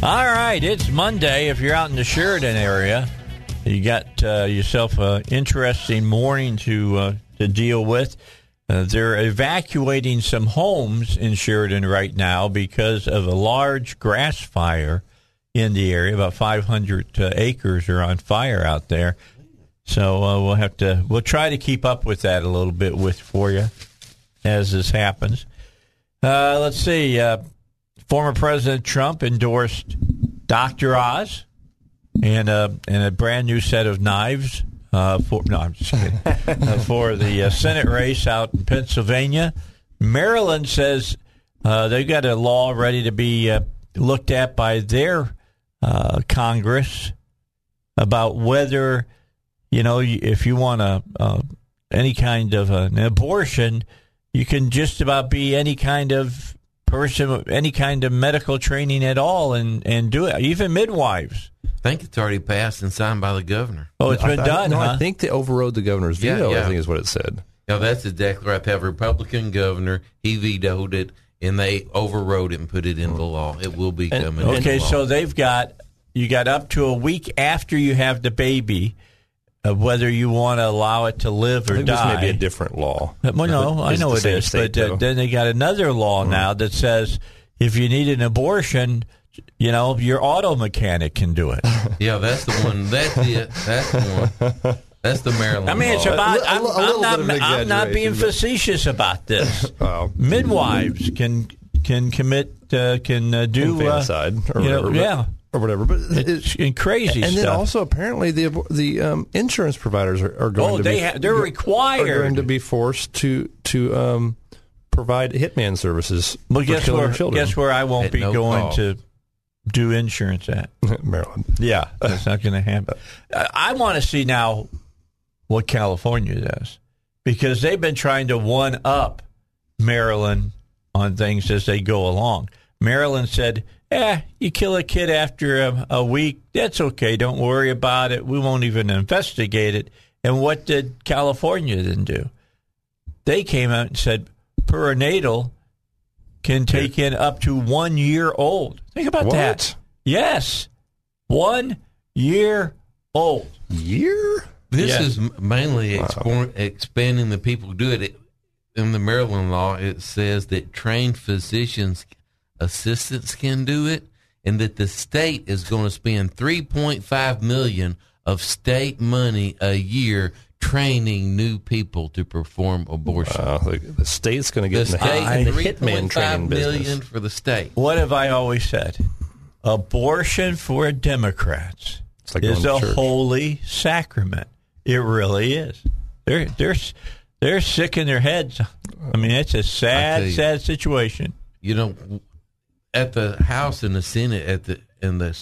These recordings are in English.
All right, it's Monday. If you're out in the Sheridan area, you got yourself an interesting morning to deal with. They're evacuating some homes in Sheridan right now because of a large grass fire in the area. About 500 acres are on fire out there. So we'll try to keep up with that a little bit for you as this happens. Let's see. Former President Trump endorsed Dr. Oz and a brand new set of knives for the Senate race out in Pennsylvania. Maryland says they've got a law ready to be looked at by their Congress about whether, if you want any kind of an abortion, you can just about be any kind of person with any kind of medical training at all and do it, even midwives. I think it's already passed and signed by the governor. Oh, it's been done, huh? I think they overrode the governor's veto, I think is what it said. Now, that's exactly right. They have a Republican governor. He vetoed it, and they overrode it and put it into law. It will be coming into law. Okay, so you got up to a week after you have the baby of whether you want to allow it to live or die. This may be a different law. Well, no, I know it is. But then they got another law now that says if you need an abortion, your auto mechanic can do it. Yeah, that's the one. That's it. That's the one. That's the Maryland law. I mean, it's about. I'm not being facetious about this. Wow. Midwives can commit do infanticide or whatever. Yeah. Or whatever, but it's crazy. And stuff. Then also, apparently, the insurance providers are going to be they're required. Are going to be forced to provide hitman services. Well, guess where I won't be going to do insurance at? Maryland. Yeah, that's not going to happen. I want to see now what California does, because they've been trying to one up Maryland on things as they go along. Maryland said, you kill a kid after a week, that's okay, don't worry about it, we won't even investigate it. And what did California then do? They came out and said perinatal can take in up to 1 year old. Think about that. Yes. 1 year old. Year? This is mainly expanding the people who do it. In the Maryland law, it says that trained physicians assistants can do it, and that the state is going to spend $3.5 million of state money a year training new people to perform abortion. Wow. The state's going to get the hitman training business for the state. What have I always said? Abortion for Democrats is a holy sacrament. It really is. They're sick in their heads. I mean, it's a sad situation. At the House and the Senate, the House and the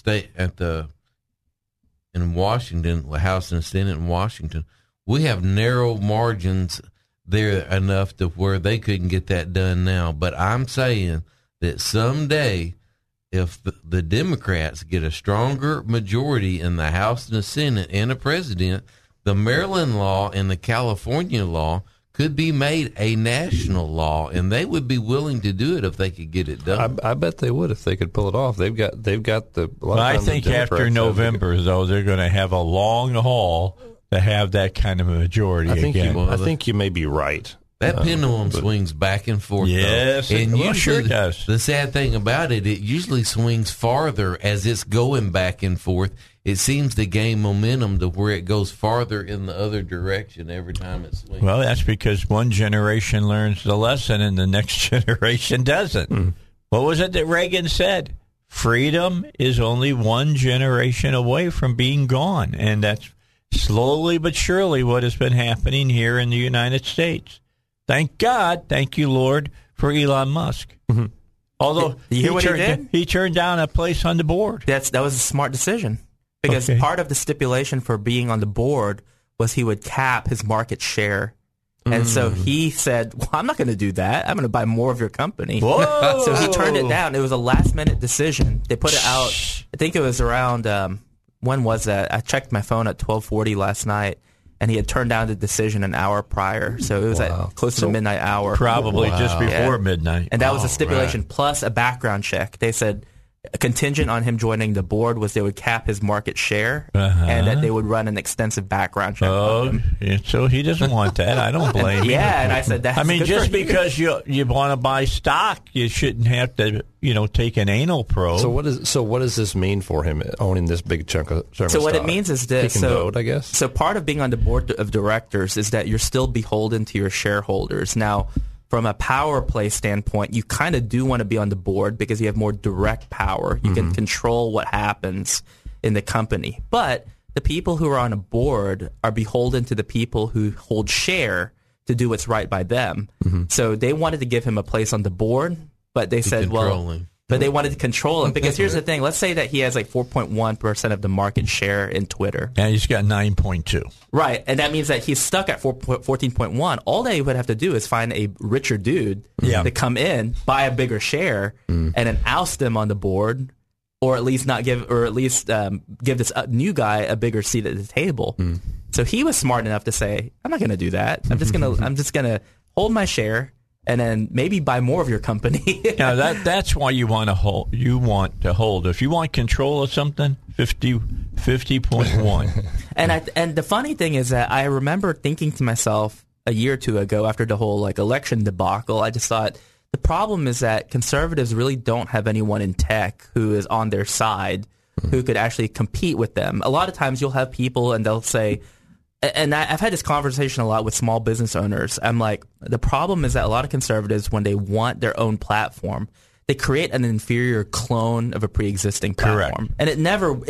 Senate in Washington, we have narrow margins there enough to where they couldn't get that done now. But I'm saying that someday, if the Democrats get a stronger majority in the House and the Senate and the president, the Maryland law and the California law could be made a national law, and they would be willing to do it if they could get it done. I bet they would if they could pull it off. They've got the. Well, I think after November, they're going to have a long haul to have that kind of majority again. I think you may be right. That pendulum swings back and forth. Yes, though. And usually it does. The sad thing about it, it usually swings farther as it's going back and forth. It seems to gain momentum to where it goes farther in the other direction every time it swings. Well, that's because one generation learns the lesson and the next generation doesn't. Hmm. What was it that Reagan said? Freedom is only one generation away from being gone, and that's slowly but surely what has been happening here in the United States. Thank God, thank you, Lord, for Elon Musk. Mm-hmm. Although he turned down a place on the board. That was a smart decision, because part of the stipulation for being on the board was he would cap his market share. And so he said, well, I'm not going to do that. I'm going to buy more of your company. Whoa. So he turned it down. It was a last-minute decision. They put it out. I think it was around when was that? I checked my phone at 12:40 last night, and he had turned down the decision an hour prior. So it was at close to the midnight hour. Probably just before midnight. And that was a stipulation plus a background check. They said a contingent on him joining the board was they would cap his market share and that they would run an extensive background check. Oh, so he doesn't want that. I don't blame him. Yeah, and I said that. I mean, just because you want to buy stock, you shouldn't have to, take an anal probe. So what does this mean for him, owning this big chunk of stock? So what it means is this. He can vote, I guess. So part of being on the board of directors is that you're still beholden to your shareholders. Now, from a power play standpoint, you kind of do want to be on the board because you have more direct power. You can control what happens in the company. But the people who are on a board are beholden to the people who hold share to do what's right by them. Mm-hmm. So they wanted to give him a place on the board, but they said, but they wanted to control him. Because here's the thing. Let's say that he has like 4.1% of the market share in Twitter. And he's got 9.2. Right. And that means that he's stuck at 14.1. All they would have to do is find a richer dude to come in, buy a bigger share, and then oust him on the board, or at least give this new guy a bigger seat at the table. Mm. So he was smart enough to say, I'm not going to do that. I'm just going to hold my share. And then maybe buy more of your company. Now that's why you want to hold. If you want control of something, 50.1. And the funny thing is that I remember thinking to myself a year or two ago after the whole election debacle, I just thought the problem is that conservatives really don't have anyone in tech who is on their side who could actually compete with them. A lot of times you'll have people and they'll say. And I've had this conversation a lot with small business owners. I'm like, the problem is that a lot of conservatives, when they want their own platform, they create an inferior clone of a pre-existing platform. Correct. And it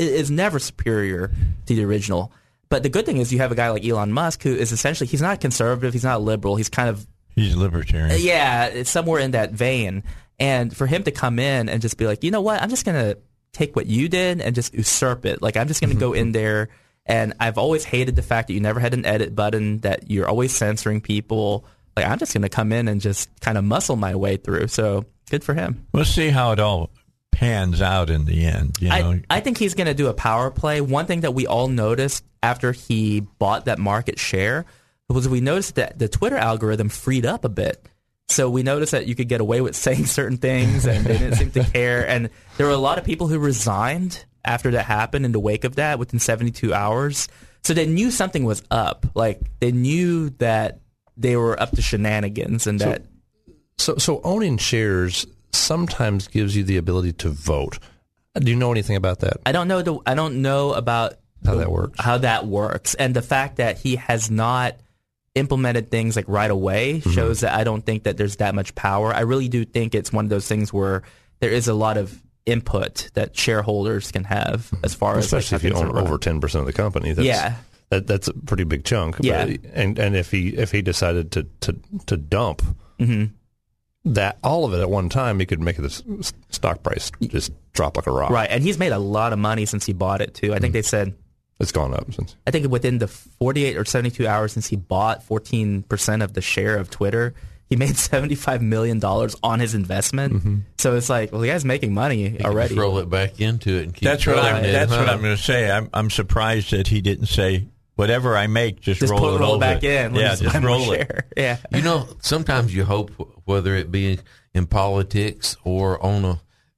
is never superior to the original. But the good thing is you have a guy like Elon Musk who is essentially, he's not conservative, he's not liberal, he's libertarian. Yeah, it's somewhere in that vein. And for him to come in and just be like, you know what, I'm just going to take what you did and just usurp it. Like, I'm just going to go in there. And I've always hated the fact that you never had an edit button, that you're always censoring people. Like, I'm just going to come in and just kind of muscle my way through. So good for him. We'll see how it all pans out in the end. I think he's going to do a power play. One thing that we all noticed after he bought that market share was we noticed that the Twitter algorithm freed up a bit. So we noticed that you could get away with saying certain things, and they didn't seem to care. And there were a lot of people who resigned after that happened in the wake of that within 72 hours. So they knew something was up. Like, they knew that they were up to shenanigans and that. So owning shares sometimes gives you the ability to vote. Do you know anything about that? I don't know about how that works. And the fact that he has not implemented things like right away shows that I don't think that there's that much power. I really do think it's one of those things where there is a lot of input that shareholders can have as far especially if you own over 10% of the company. That's a pretty big chunk. Yeah. But, and if he decided to dump that all of it at one time, he could make the stock price just drop like a rock. Right, and he's made a lot of money since he bought it too. I think they said it's gone up since. I think within the 48 or 72 hours since he bought 14% of the share of Twitter, he made $75 million on his investment. Mm-hmm. So it's like, well, the guy's making money already. He can roll it back into it and keep That's what I'm going to say. I'm surprised that he didn't say, whatever I make, just roll it back in. Just roll it. Share. Yeah. You know, sometimes you hope, whether it be in politics or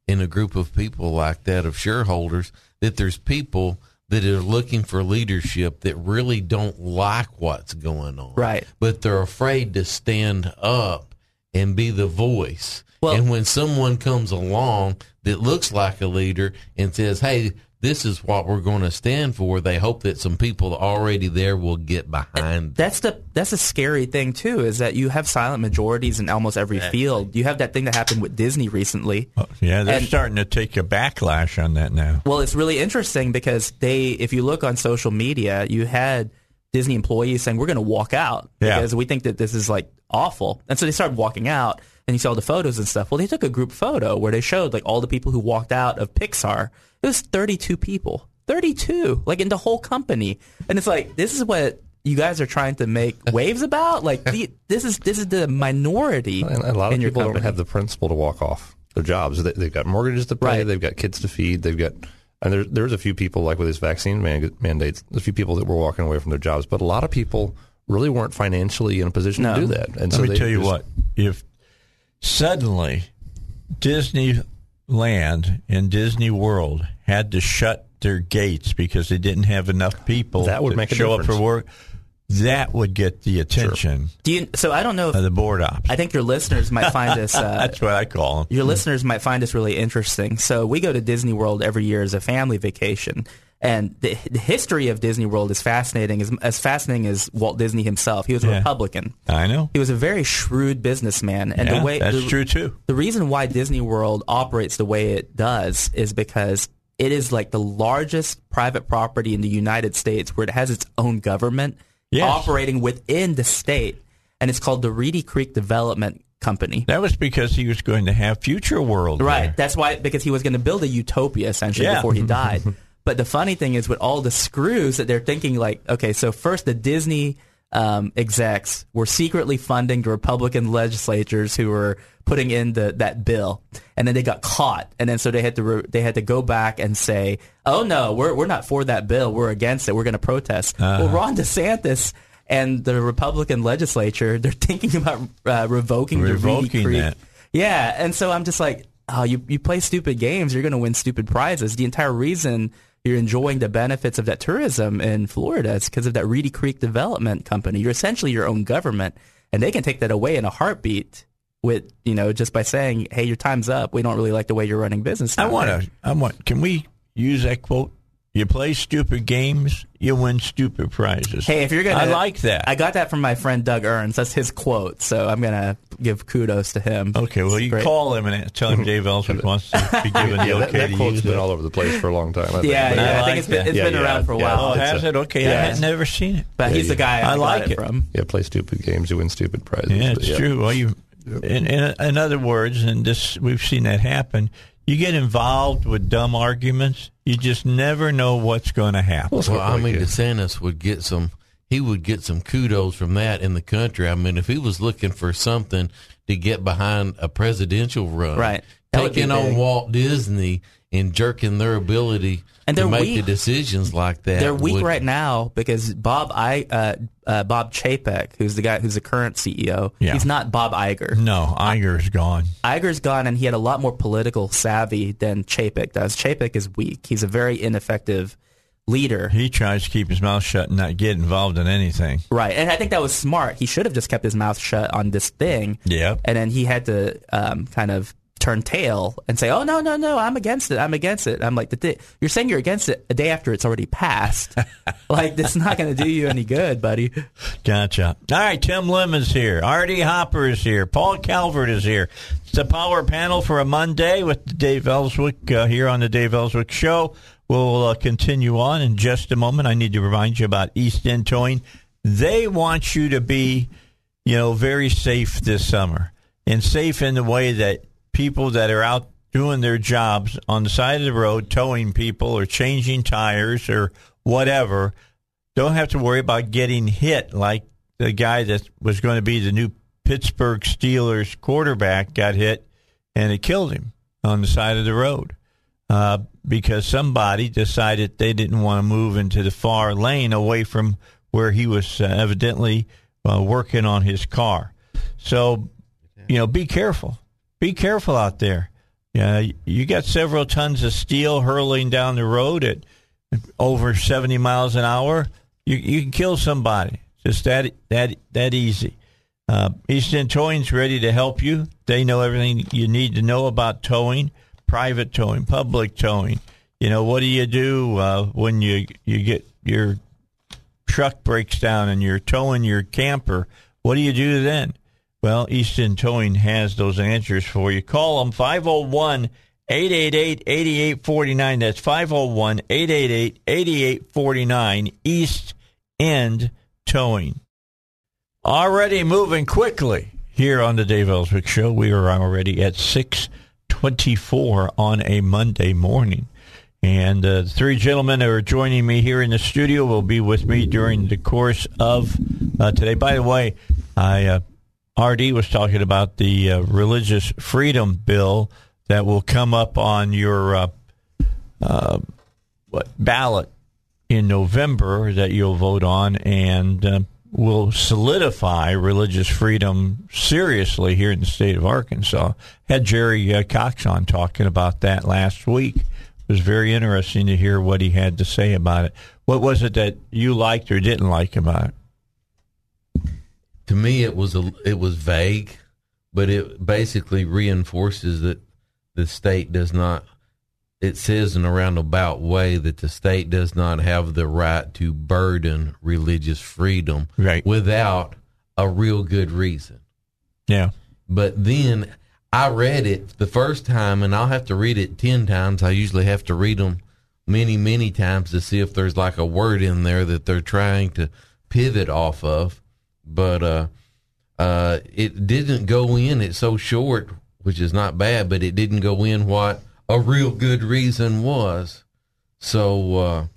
in a group of people like that, of shareholders, that there's people that are looking for leadership that really don't like what's going on. Right. But they're afraid to stand up and be the voice. Well, and when someone comes along that looks like a leader and says, hey, this is what we're going to stand for, they hope that some people already there will get behind them. That's a scary thing, too, is that you have silent majorities in almost every field. You have that thing that happened with Disney recently. Oh, yeah, they're starting to take a backlash on that now. Well, it's really interesting because if you look on social media, you had Disney employees saying, we're going to walk out because we think that this is, like, awful. And so they started walking out, and you saw the photos and stuff. Well, they took a group photo where they showed, like, all the people who walked out of Pixar. It was 32 people. 32, like, in the whole company. And it's like, this is what you guys are trying to make waves about? Like, this is the minority in your company. A lot of people don't have the principle to walk off their jobs. They've got mortgages to pay. Right. They've got kids to feed. They've got... And there's a few people, like with these vaccine mandates, a few people that were walking away from their jobs. But a lot of people really weren't financially in a position to do that. And so let me tell you what. If suddenly Disney... Land and Disney World had to shut their gates because they didn't have enough people that would make a show difference. Up for work, that would get the attention. Sure. So I don't know if the board ops. I think your listeners might find this. That's what I call them. Your listeners might find this really interesting. So we go to Disney World every year as a family vacation, and the history of Disney World is fascinating, as fascinating as Walt Disney himself. He was a Republican. I know. He was a very shrewd businessman. And that's true, too. The reason why Disney World operates the way it does is because it is like the largest private property in the United States where it has its own government operating within the state, and it's called the Reedy Creek Development Company. That was because he was going to have Future World. Right. There. That's why, because he was going to build a utopia, essentially, before he died. But the funny thing is with all the screws that they're thinking, like, okay, so first the Disney execs were secretly funding the Republican legislators who were putting in that bill, and then they got caught, and then so they had to go back and say, oh no, we're not for that bill, we're against it, we're going to protest. Well, Ron DeSantis and the Republican legislature, they're thinking about revoking the Reedy Creek. Yeah, and so I'm just like, oh, you play stupid games, you're going to win stupid prizes. The entire reason you're enjoying the benefits of that tourism in Florida is because of that Reedy Creek Development Company. You're essentially your own government, and they can take that away in a heartbeat with, you know, just by saying, hey, your time's up. We don't really like the way you're running business. Can we use that quote? You play stupid games, you win stupid prizes. Hey, if you're gonna, I like that. I got that from my friend Doug Earns. That's his quote, so I'm gonna give kudos to him. Okay, well, you call him and tell him Dave Elswick wants to be given the okay. That quote's been all over the place for a long time. I think it's been around for a while. Oh, has it? Okay, I had never seen it, but he's the guy I like it from. Yeah, play stupid games, you win stupid prizes. Yeah, it's true. Well, in other words, and this we've seen that happen. You get involved with dumb arguments, you just never know what's going to happen. Well, I mean, DeSantis would get some kudos from that in the country. I mean, if he was looking for something to get behind a presidential run, right, taking on Walt Disney and jerking their ability to make the decisions like that. They're weak right now because Bob Chapek, who's the guy who's the current CEO, he's not Bob Iger. No, Iger's gone. Iger's gone, and he had a lot more political savvy than Chapek does. Chapek is weak. He's a very ineffective leader. He tries to keep his mouth shut and not get involved in anything. Right, and I think that was smart. He should have just kept his mouth shut on this thing. Yeah. And then he had to kind of turn tail and say, oh, no, I'm against it. I'm against it. I'm like, you're saying you're against it a day after it's already passed. Like, it's not going to do you any good, buddy. Gotcha. All right, Tim Lim is here. R.D. Hopper is here. Paul Calvert is here. It's the Power Panel for a Monday with Dave Elswick here on the Dave Elswick Show. We'll continue on in just a moment. I need to remind you about East End Towing. They want you to be, very safe this summer, and safe in the way that people that are out doing their jobs on the side of the road, towing people or changing tires or whatever, don't have to worry about getting hit like the guy that was going to be the new Pittsburgh Steelers quarterback got hit, and it killed him on the side of the road because somebody decided they didn't want to move into the far lane away from where he was evidently working on his car. So, be careful. Be careful out there. You got several tons of steel hurling down the road at over 70 miles an hour, you can kill somebody. Just that easy. East End Towing's ready to help you. They know everything you need to know about towing, private towing, public towing. You know, what do you do when you get your truck breaks down and you're towing your camper? What do you do then? Well, East End Towing has those answers for you. Call them 501-888-8849. That's 501-888-8849, East End Towing. Already moving quickly here on the Dave Elswick Show. We are already at 6:24 on a Monday morning. And the three gentlemen who are joining me here in the studio will be with me during the course of today. By the way, RD was talking about the religious freedom bill that will come up on your ballot in November that you'll vote on, and will solidify religious freedom seriously here in the state of Arkansas. Had Jerry Cox on talking about that last week. It was very interesting to hear what he had to say about it. What was it that you liked or didn't like about it? To me, it was vague, but it basically reinforces that the state does not, it says in a roundabout way that the state does not have the right to burden religious freedom without a real good reason. Yeah. But then I read it the first time, and I'll have to read it 10 times. I usually have to read them many, many times to see if there's like a word in there that they're trying to pivot off of. But it didn't go in. It's so short, which is not bad, but it didn't go in what a real good reason was. So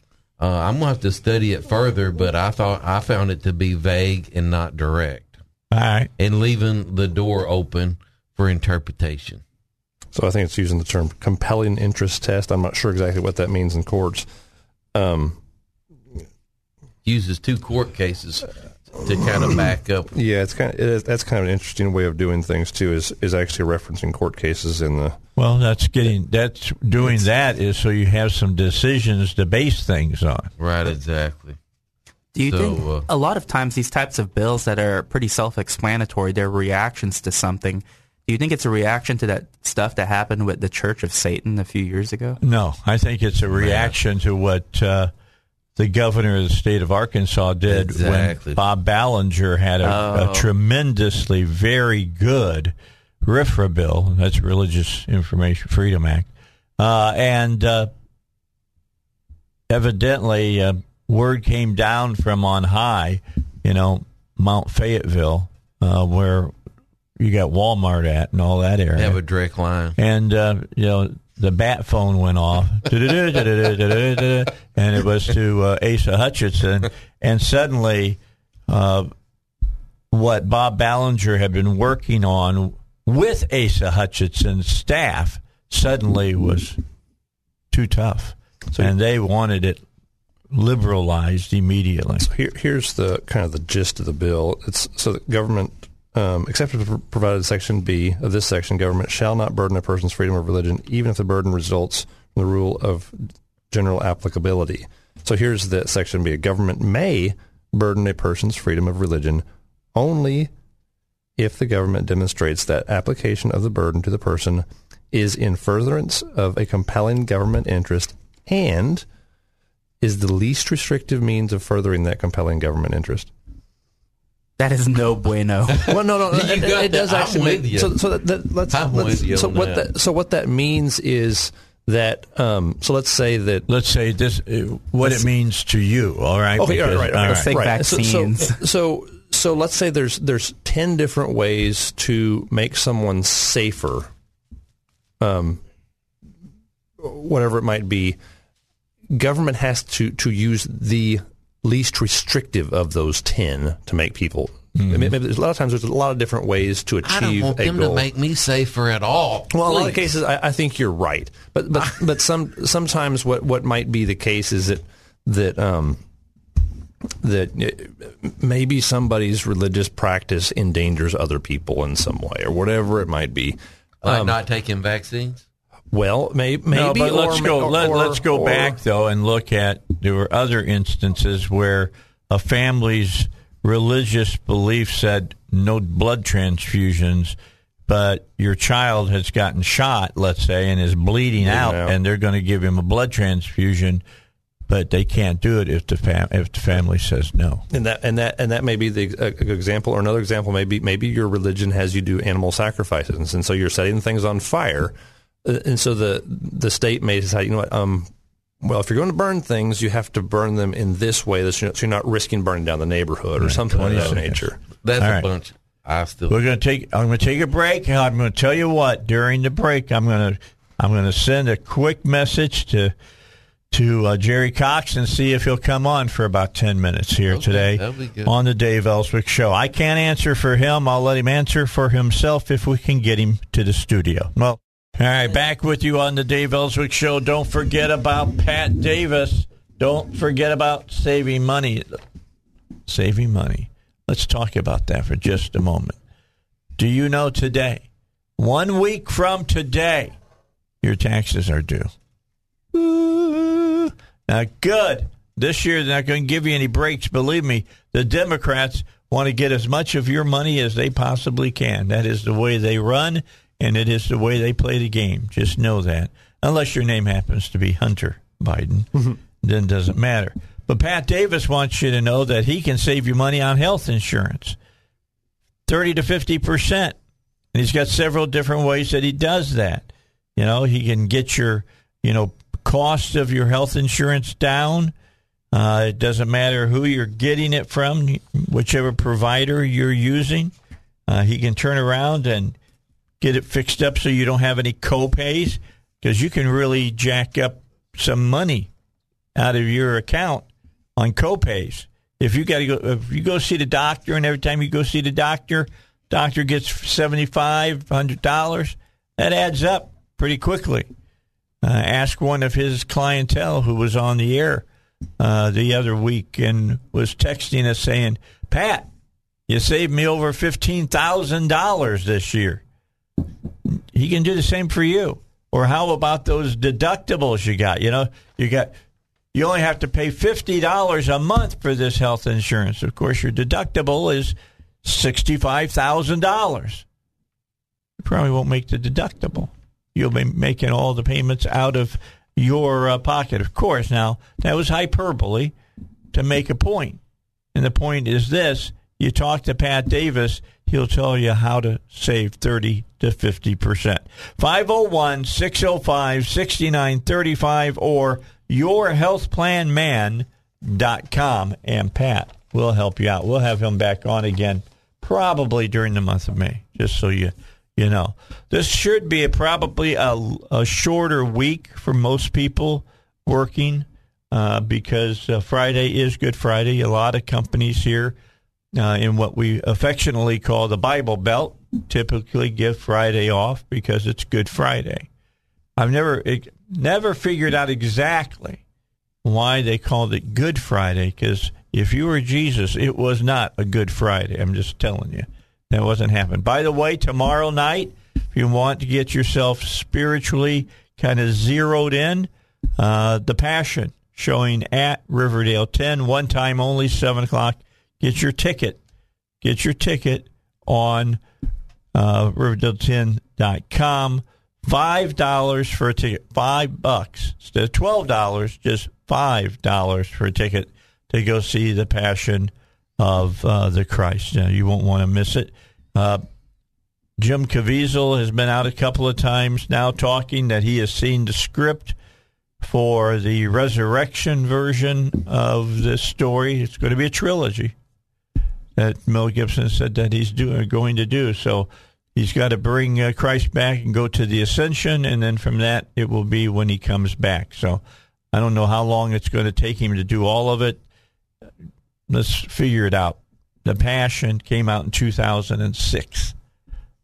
I'm going to have to study it further, but I found it to be vague and not direct. All right. And leaving the door open for interpretation. So I think it's using the term compelling interest test. I'm not sure exactly what that means in courts. Uses two court cases to kind of back up. Yeah, that's kind of an interesting way of doing things too. Is actually referencing court cases in the. Well, that's so you have some decisions to base things on. Right, exactly. Do you think a lot of times these types of bills that are pretty self-explanatory, they're reactions to something? Do you think it's a reaction to that stuff that happened with the Church of Satan a few years ago? No, I think it's a reaction to what the governor of the state of Arkansas did when Bob Ballinger had a tremendously very good RFRA bill. That's Religious Information Freedom Act. And evidently word came down from on high, you know, Mount Fayetteville, where you got Walmart at and all that area. They have a direct line. And, you know, the bat phone went off. And it was to Asa Hutchinson. And suddenly what Bob Ballinger had been working on with Asa Hutchinson's staff suddenly was too tough. And they wanted it liberalized immediately. So here's the kind of the gist of the bill. It's so that government... except for provided section B of this section, government shall not burden a person's freedom of religion, even if the burden results from the rule of general applicability. So here's the section B. A government may burden a person's freedom of religion only if the government demonstrates that application of the burden to the person is in furtherance of a compelling government interest and is the least restrictive means of furthering that compelling government interest. That is no bueno. Well, no. It does actually. Make, what that means is that. So let's say that. Let's say this. What it means to you. All right. Okay. Because, all right. Let's take vaccines. So let's say there's 10 different ways to make someone safer. Whatever it might be, government has to use the least restrictive of those 10 to make people. Mm-hmm. I mean, maybe there's a lot of different ways to achieve a goal. I don't want them to make me safer at all. Well, please. A lot of cases, I think you're right, but sometimes what might be the case is that maybe somebody's religious practice endangers other people in some way or whatever it might be. Like not taking vaccines. Well, maybe. No, but let's go back though and look at There were other instances where a family's religious belief said no blood transfusions, but your child has gotten shot, let's say, and is bleeding out, and they're going to give him a blood transfusion, but they can't do it if the family says no. And that may be a good example, or another example maybe your religion has you do animal sacrifices, and so you're setting things on fire, and so the state may decide, you know what, well, if you're going to burn things, you have to burn them in this way, so you're not risking burning down the neighborhood or something of that nature. That's a bunch. I'm going to take a break. I'm going to tell you what. During the break, I'm going to send a quick message to Jerry Cox and see if he'll come on for about 10 minutes here today on the Dave Elswick Show. I can't answer for him. I'll let him answer for himself if we can get him to the studio. Well, all right, back with you on the Dave Elswick Show. Don't forget about Pat Davis. Don't forget about saving money. Saving money. Let's talk about that for just a moment. Do you know today, 1 week from today, your taxes are due? Ooh. Now, good. This year, they're not going to give you any breaks. Believe me, the Democrats want to get as much of your money as they possibly can. That is the way they run, and it is the way they play the game. Just know that. Unless your name happens to be Hunter Biden, then it doesn't matter. But Pat Davis wants you to know that he can save you money on health insurance, 30 to 50%. And he's got several different ways that he does that. You know, he can get your, cost of your health insurance down. It doesn't matter who you're getting it from, whichever provider you're using. He can turn around and get it fixed up so you don't have any co-pays, because you can really jack up some money out of your account on co-pays. If you go see the doctor, and every time you go see the doctor gets $75, $100, that adds up pretty quickly. Ask one of his clientele who was on the air the other week and was texting us saying, "Pat, you saved me over $15,000 this year." He can do the same for you. Or how about those deductibles you got? You only have to pay $50 a month for this health insurance. Of course, your deductible is $65,000. You probably won't make the deductible. You'll be making all the payments out of your pocket. Of course, now, that was hyperbole to make a point. And the point is this. You talk to Pat Davis, he'll tell you how to save 30 to 50%. 501-605-6935 or yourhealthplanman.com, and Pat will help you out. We'll have him back on again probably during the month of May, just so you know. This should be probably a shorter week for most people working because Friday is Good Friday. A lot of companies here in what we affectionately call the Bible Belt typically give Friday off because it's Good Friday. I've never figured out exactly why they called it Good Friday, because if you were Jesus, it was not a Good Friday. I'm just telling you. That wasn't happening. By the way, tomorrow night, if you want to get yourself spiritually kind of zeroed in, The Passion showing at Riverdale 10, one time only, 7 o'clock. Get your ticket. Get your ticket on Riverdale10.com. $5 for a ticket, $5 instead of $12, just $5 for a ticket to go see The Passion of the Christ. You won't want to miss it. Jim Caviezel has been out a couple of times now talking that he has seen the script for the resurrection version of this story. It's going to be a trilogy that Mel Gibson said that he's going to do. So he's got to bring Christ back and go to the ascension, and then from that, it will be when he comes back. So I don't know how long it's going to take him to do all of it. Let's figure it out. The Passion came out in 2006.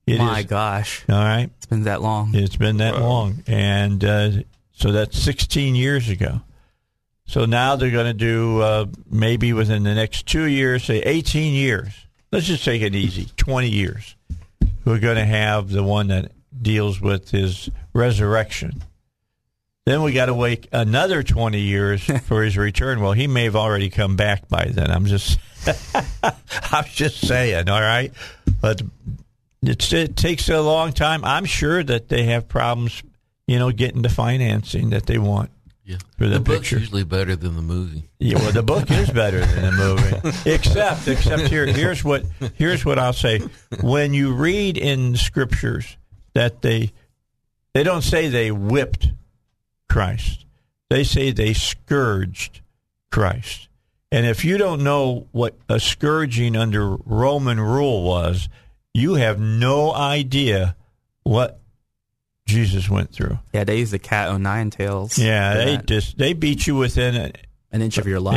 My gosh. All right. It's been that long. It's been that long. And so that's 16 years ago. So now they're going to do maybe within the next 2 years, say 18 years. Let's just take it easy, 20 years. We're going to have the one that deals with his resurrection. Then we got to wait another 20 years for his return. Well, he may have already come back by then. I'm just saying, all right? But it takes a long time. I'm sure that they have problems, you know, getting the financing that they want. Yeah. For the book's usually better than the movie. Yeah, well, the book is better than the movie. Except here's what I'll say. When you read in the scriptures that they don't say they whipped Christ. They say they scourged Christ. And if you don't know what a scourging under Roman rule was, you have no idea what Jesus went through. Yeah, they used the cat o' nine tails. Yeah, they beat you within an inch of your life.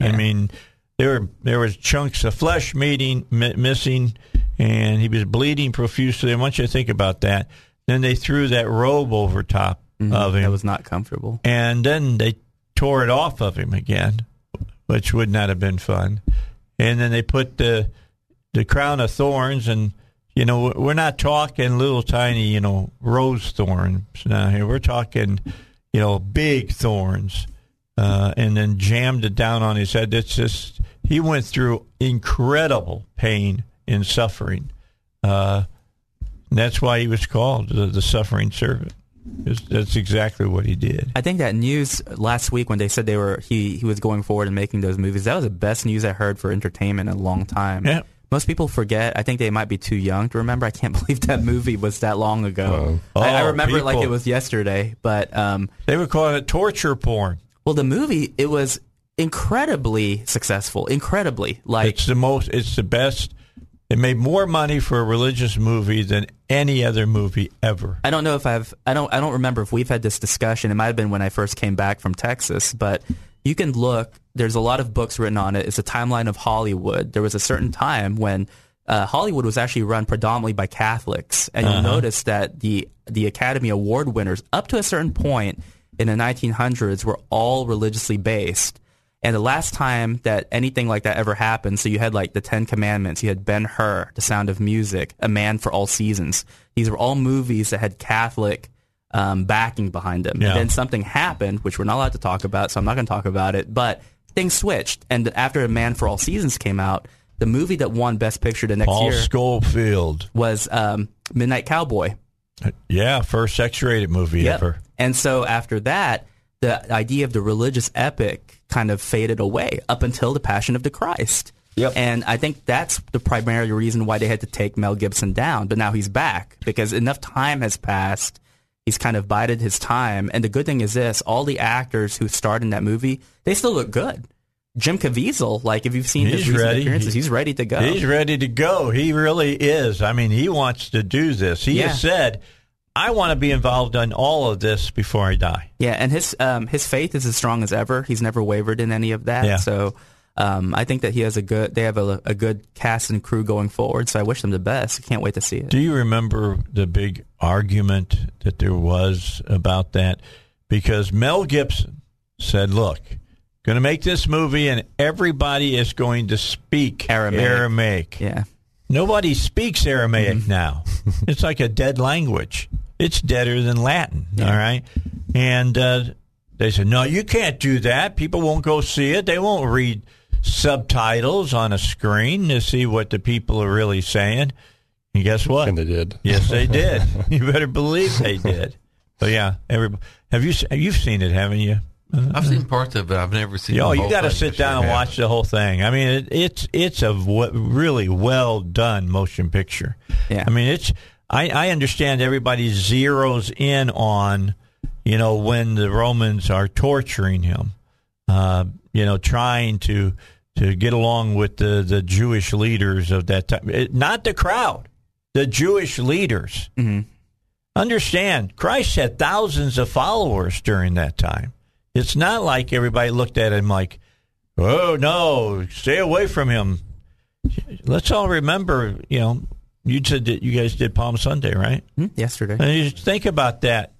Yeah. I mean, there was chunks of flesh missing, and he was bleeding profusely. I want you to think about that. Then they threw that robe over top. Of him. That was not comfortable. And then they tore it off of him again, which would not have been fun. And then they put the crown of thorns, and, you know, we're not talking little tiny, you know, rose thorns now here. We're talking, you know, big thorns, and then jammed it down on his head. It's just, he went through incredible pain and suffering. And that's why he was called the suffering servant. That's exactly what he did. I think that news last week when they said he was going forward and making those movies, that was the best news I heard for entertainment in a long time. Yeah. Most people forget. I think they might be too young to remember. I can't believe that movie was that long ago. I remember it like it was yesterday. But they were calling it torture porn. Well, the movie, it was incredibly successful. Incredibly. It's the best. It made more money for a religious movie than any other movie ever. I don't know if I don't remember if we've had this discussion. It might have been when I first came back from Texas, but you can look. There's a lot of books written on it. It's a timeline of Hollywood. There was a certain time when Hollywood was actually run predominantly by Catholics, and you'll notice that the Academy Award winners up to a certain point in the 1900s were all religiously based. And the last time that anything like that ever happened, so you had like the Ten Commandments, you had Ben-Hur, The Sound of Music, A Man for All Seasons. These were all movies that had Catholic backing behind them. Yeah. And then something happened, which we're not allowed to talk about, so I'm not going to talk about it, but things switched. And after A Man for All Seasons came out, the movie that won Best Picture the next year was Midnight Cowboy. Yeah, first X-rated movie ever. And so after that, the idea of the religious epic kind of faded away up until The Passion of the Christ. Yep. And I think that's the primary reason why they had to take Mel Gibson down. But now he's back because enough time has passed. He's kind of bided his time. And the good thing is this, all the actors who starred in that movie, they still look good. Jim Caviezel, like if you've seen his recent appearances, he's ready to go. He's ready to go. He really is. I mean, he wants to do this. He has said, I want to be involved in all of this before I die. Yeah, and his faith is as strong as ever. He's never wavered in any of that. Yeah. So I think that they have a good cast and crew going forward. So I wish them the best. I can't wait to see it. Do you remember the big argument that there was about that? Because Mel Gibson said, "Look, going to make this movie, and everybody is going to speak Aramaic." Yeah. Nobody speaks Aramaic now. It's like a dead language. It's deader than Latin, all right? And they said, no, you can't do that. People won't go see it. They won't read subtitles on a screen to see what the people are really saying. And guess what? And they did. Yes, they did. You better believe they did. But, yeah, everybody. You've seen it, haven't you? I've seen parts of it. I've never seen the whole thing. You got to sit down and watch the whole thing. I mean, it's a really well-done motion picture. Yeah. I mean, I understand everybody zeroes in on, you know, when the Romans are torturing him, you know, trying to get along with the Jewish leaders of that time. Not the crowd, the Jewish leaders. Mm-hmm. Understand, Christ had thousands of followers during that time. It's not like everybody looked at him like, oh, no, stay away from him. Let's all remember, you know, you said that you guys did Palm Sunday, right? Yesterday. And you think about that.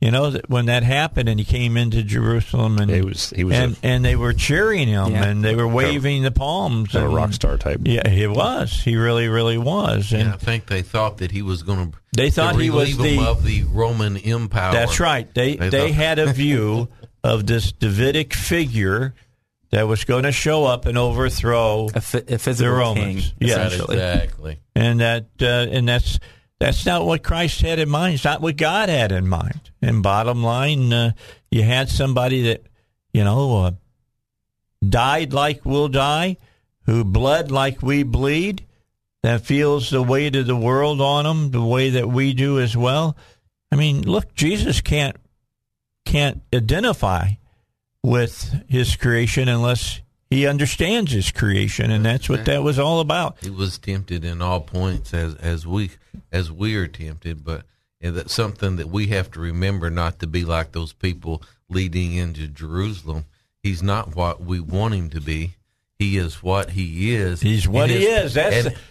You know, when that happened and he came into Jerusalem and he was they were cheering him and they were waving the palms. And a rock star type. Yeah, he was. He really, really was. And I think they thought that he was going to. They thought he was the of the Roman Empire. That's right. They had a view of this Davidic figure that was going to show up and overthrow the Romans. King, essentially. Yes, exactly. And that's not what Christ had in mind. It's not what God had in mind. And bottom line, you had somebody that, died like we'll die, who bled like we bleed, that feels the weight of the world on them, the way that we do as well. I mean, look, Jesus can't identify with his creation unless he understands his creation, and that's what that was all about. He was tempted in all points as we are tempted, but that's something that we have to remember, not to be like those people leading into Jerusalem. He's not what we want him to be. He is what he is. He's what he is.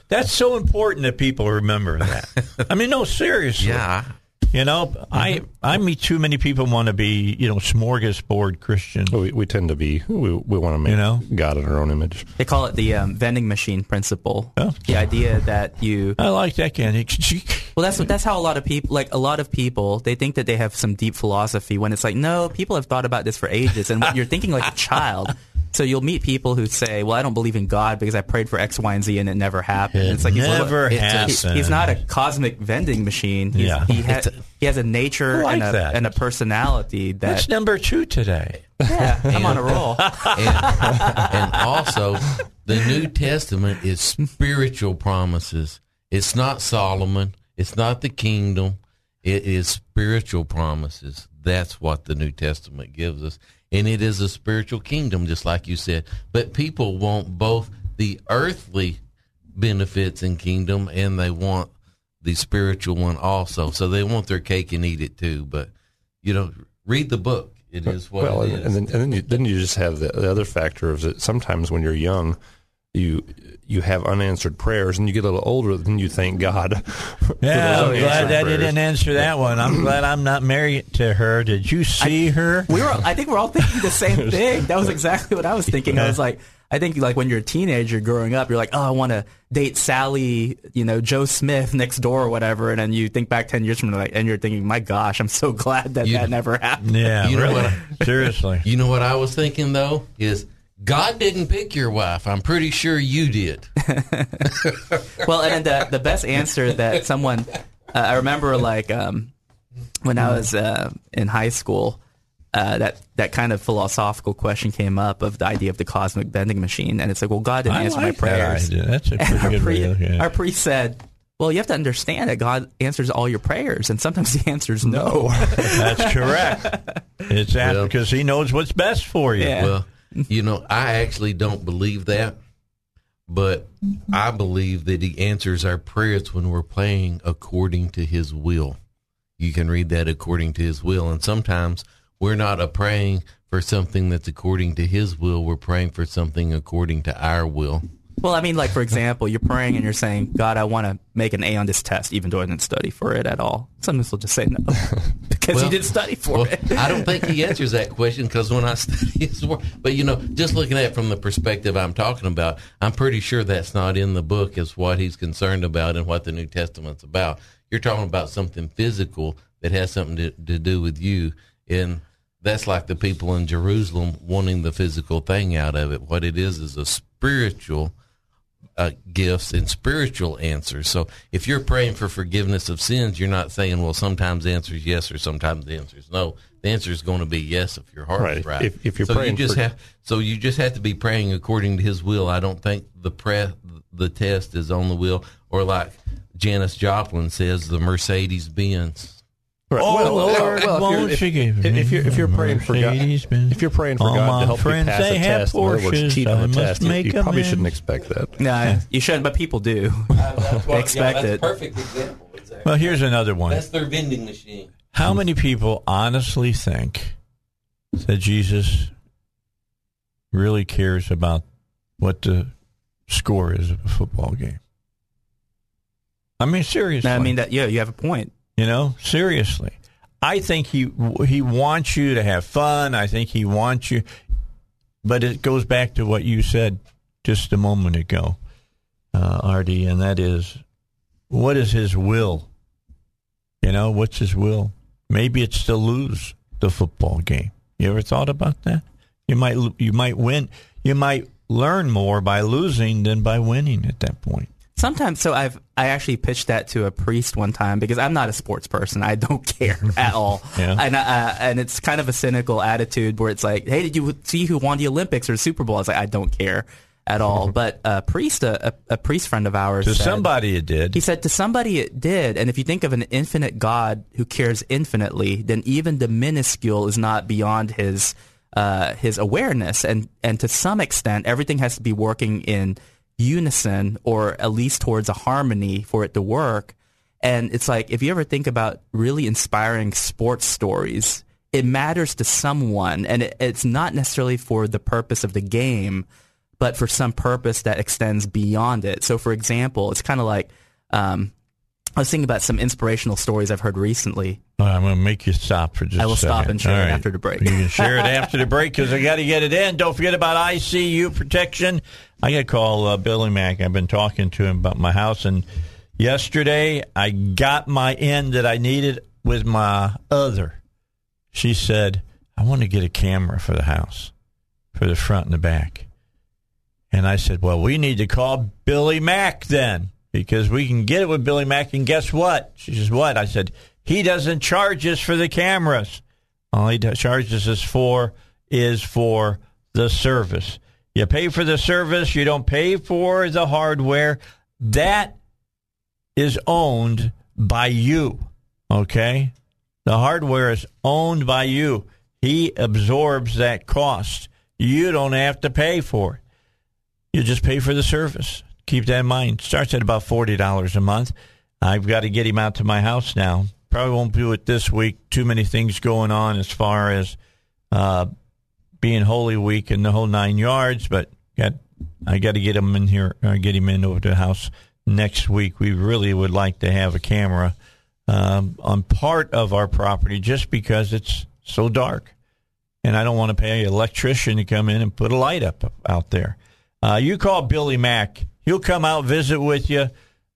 That's so important that people remember that. I mean, no, seriously. Yeah. I meet too many people want to be, smorgasbord Christians. We tend to be. We want to make God in our own image. They call it the vending machine principle. Oh. The idea that you. I like that, Kenny. Well, that's how a lot of people, they think that they have some deep philosophy when it's like, no, people have thought about this for ages. And what you're thinking like a child. So you'll meet people who say, well, I don't believe in God because I prayed for X, Y, and Z and it never happened. It's like he's not a cosmic vending machine. He has a nature and a personality. That's number 2 today. Yeah, I'm on a roll. And also, the New Testament is spiritual promises. It's not Solomon. It's not the kingdom. It is spiritual promises. That's what the New Testament gives us. And it is a spiritual kingdom, just like you said. But people want both the earthly benefits and kingdom, and they want the spiritual one also. So they want their cake and eat it too. But, read the book. It is what it is. And then you just have the other factor of that sometimes when you're young, you have unanswered prayers, and you get a little older, then you thank God. Yeah, I'm glad that he didn't answer that one. I'm glad I'm not married to her. Did you see her? I think we're all thinking the same thing. That was exactly what I was thinking. I was like, I think like when you're a teenager growing up, you're like, oh, I want to date Sally, Joe Smith next door or whatever. And then you think back 10 years from now, and you're thinking, my gosh, I'm so glad that never happened. Yeah, seriously. You know what I was thinking, though, is God didn't pick your wife. I'm pretty sure you did. Well, and the best answer that someone, I remember when I was in high school, that kind of philosophical question came up of the idea of the cosmic vending machine. And it's like, well, God didn't answer my prayers. That idea. That's a pretty good idea. Our priest said, well, you have to understand that God answers all your prayers, and sometimes the answer is no. That's correct. It's because he knows what's best for you. Yeah. Well, I actually don't believe that, but I believe that he answers our prayers when we're praying according to his will. You can read that according to his will. And sometimes we're not praying for something that's according to his will. We're praying for something according to our will. Well, I mean, like, for example, you're praying and you're saying, God, I want to make an A on this test, even though I didn't study for it at all. Sometimes he'll just say no, because he didn't study for it. I don't think he answers that question, because when I study his work. But, just looking at it from the perspective I'm talking about, I'm pretty sure that's not in the book as what he's concerned about and what the New Testament's about. You're talking about something physical that has something to do with you, and that's like the people in Jerusalem wanting the physical thing out of it. What it is a spiritual gifts and spiritual answers. So if you're praying for forgiveness of sins, you're not saying, well, sometimes the answer is yes or sometimes the answer is no. The answer is going to be yes if your heart is right. If you're praying, you just have to be praying according to his will. I don't think the test is on the will, or like Janis Joplin says, the Mercedes Benz. Right. Oh, Lord, if you're praying for God, to help you pass a test, or cheat on a test, you probably shouldn't expect that. No, you shouldn't, but people do. Expect it. That's a perfect example. Exactly. Well, here's another one. That's their vending machine. How many people honestly think that Jesus really cares about what the score is of a football game? I mean, seriously. No, I mean, you have a point. Seriously. I think he wants you to have fun. I think he wants you. But it goes back to what you said just a moment ago, Artie, and that is, what is his will? You know, what's his will? Maybe it's to lose the football game. You ever thought about that? You might win. You might learn more by losing than by winning at that point. Sometimes, so I actually pitched that to a priest one time because I'm not a sports person. I don't care at all. Yeah. And it's kind of a cynical attitude where it's like, hey, did you see who won the Olympics or Super Bowl? I was like, I don't care at all. But a priest friend of ours said, somebody it did. He said, to somebody it did. And if you think of an infinite God who cares infinitely, then even the minuscule is not beyond his awareness. And to some extent, everything has to be working in unison, or at least towards a harmony, for it to work. And it's like, if you ever think about really inspiring sports stories, it matters to someone, and it's not necessarily for the purpose of the game, but for some purpose that extends beyond it. So for example, it's kind of like I was thinking about some inspirational stories I've heard recently. I'm going to make you stop for just a second. I will stop and share it after the break. You can share it after the break because I got to get it in. Don't forget about ICU protection. I got to call Billy Mack. I've been talking to him about my house, and yesterday I got my end that I needed with my other. She said, I want to get a camera for the house, for the front and the back. And I said, well, we need to call Billy Mack then, because we can get it with Billy Mack, and guess what? She says, what? I said, he doesn't charge us for the cameras. All he charges us for is for the service. You pay for the service. You don't pay for the hardware. That is owned by you, okay? The hardware is owned by you. He absorbs that cost. You don't have to pay for it. You just pay for the service. Keep that in mind. Starts at about $40 a month. I've got to get him out to my house now. Probably won't do it this week. Too many things going on as far as being Holy Week and the whole 9 yards. But I got to get him in here, get him in over to the house next week. We really would like to have a camera on part of our property just because it's so dark. And I don't want to pay an electrician to come in and put a light up out there. You call Billy Mack. He'll come out, visit with you.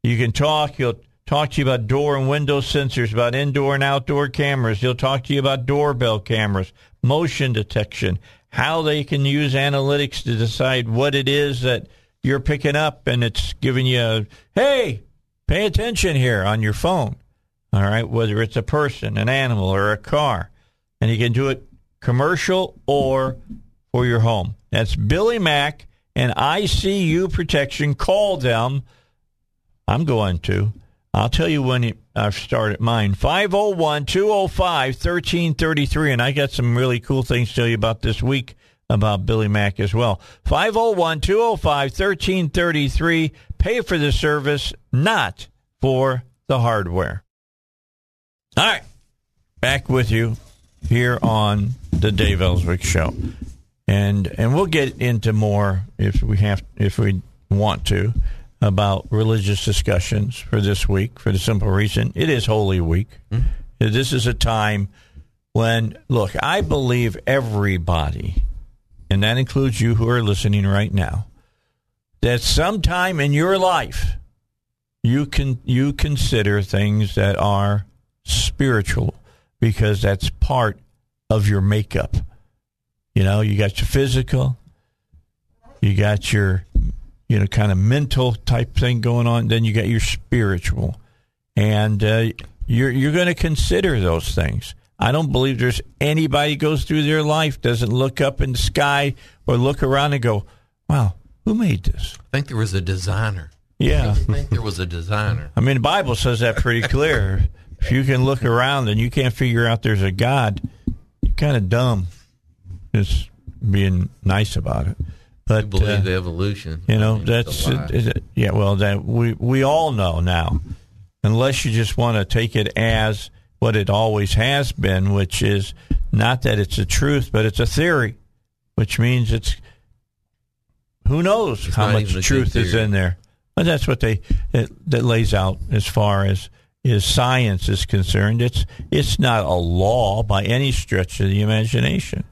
You can talk. He'll talk to you about door and window sensors, about indoor and outdoor cameras. He'll talk to you about doorbell cameras, motion detection, how they can use analytics to decide what it is that you're picking up, and it's giving you a, hey, pay attention here on your phone, all right, whether it's a person, an animal, or a car. And you can do it commercial or for your home. That's Billy Mack. And ICU protection, call them. I'm going to. I'll tell you when I've started mine. 501-205-1333. And I got some really cool things to tell you about this week about Billy Mack as well. 501-205-1333. Pay for the service, not for the hardware. All right. Back with you here on the Dave Elswick Show. And we'll get into more if we want to about religious discussions for this week, for the simple reason it is Holy Week. Mm-hmm. This is a time when, look, I believe everybody, and that includes you who are listening right now, that sometime in your life you consider things that are spiritual, because that's part of your makeup. You know, you got your physical, you got your, you know, kind of mental type thing going on. Then you got your spiritual, and you're going to consider those things. I don't believe there's anybody goes through their life doesn't look up in the sky or look around and go, "Wow, who made this?" I think there was a designer. Yeah, I think there was a designer. I mean, the Bible says that pretty clear. If you can look around and you can't figure out there's a God, you're kind of dumb. Just being nice about it, but you believe the evolution. You know, I mean, that's it, yeah. Well, that we all know now, unless you just want to take it as what it always has been, which is not that it's the truth, but it's a theory, which means it's who knows how much truth is in there. But that's what that lays out as far as as science is concerned, it's not a law by any stretch of the imagination.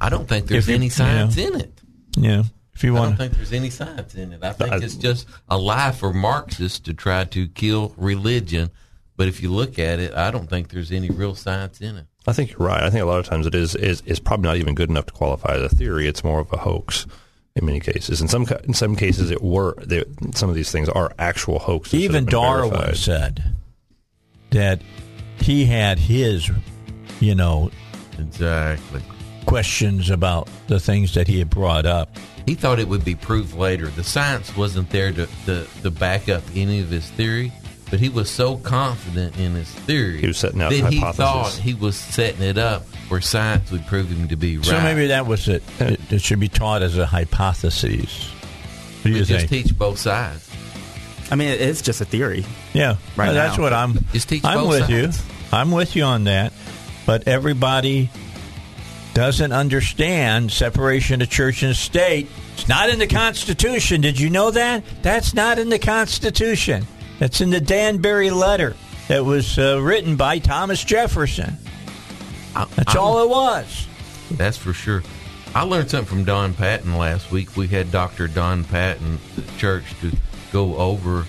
I don't think there's any science in it. Yeah, if you want, I don't think there's any science in it. I think it's just a lie for Marxists to try to kill religion. But if you look at it, I don't think there's any real science in it. I think you're right. I think a lot of times it is probably not even good enough to qualify as a theory. It's more of a hoax in many cases. In some cases, some of these things are actual hoaxes. Even Darwin said that he had his, questions about the things that he had brought up. He thought it would be proved later. The science wasn't there to back up any of his theory. But he was so confident in his theory that he thought he was setting it up where science would prove him to be right. So maybe that was it. It should be taught as a hypothesis. We just teach both sides. I mean, it's just a theory. Yeah, right. That's what I'm with you. I'm with you on that. But everybody doesn't understand separation of church and state. It's not in the Constitution. Did you know that? That's not in the Constitution. That's in the Danbury letter that was written by Thomas Jefferson. That's all it was. That's for sure. I learned something from Don Patton last week. We had Dr. Don Patton at the church to go over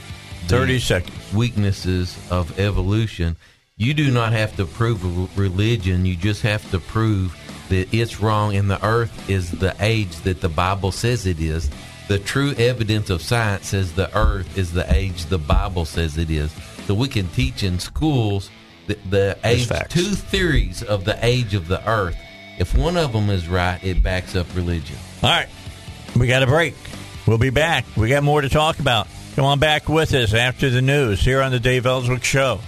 30 seconds weaknesses of evolution. You do not have to prove a religion. You just have to prove that it's wrong and the earth is the age that the Bible says it is. The true evidence of science says the earth is the age the Bible says it is. So we can teach in schools the age, two theories of the age of the earth. If one of them is right, it backs up religion. All right. We got a break. We'll be back. We got more to talk about. Come on back with us after the news here on the Dave Elswick Show.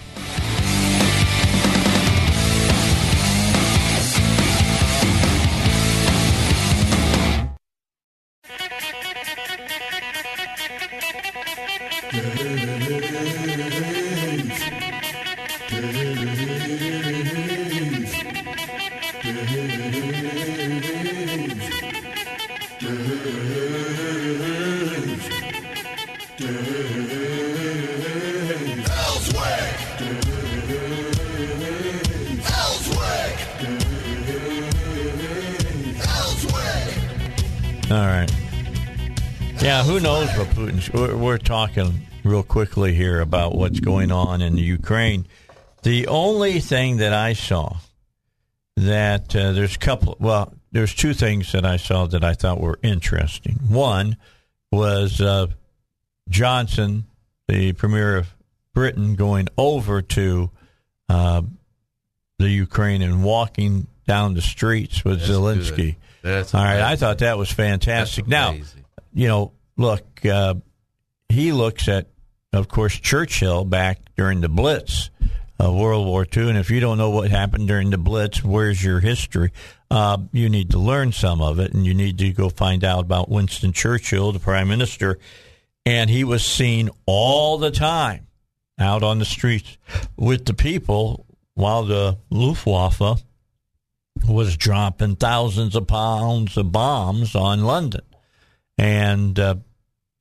We're talking real quickly here about what's going on in Ukraine. The only thing that I saw that there's two things that I saw that I thought were interesting. One was Johnson, the premier of Britain, going over to the Ukraine and walking down the streets with Zelensky. All right, I thought that was fantastic. Now, look, he looks at, of course, Churchill back during the Blitz of World War II. And if you don't know what happened during the Blitz, where's your history? You need to learn some of it, and you need to go find out about Winston Churchill, the prime minister. And he was seen all the time out on the streets with the people while the Luftwaffe was dropping thousands of pounds of bombs on London. And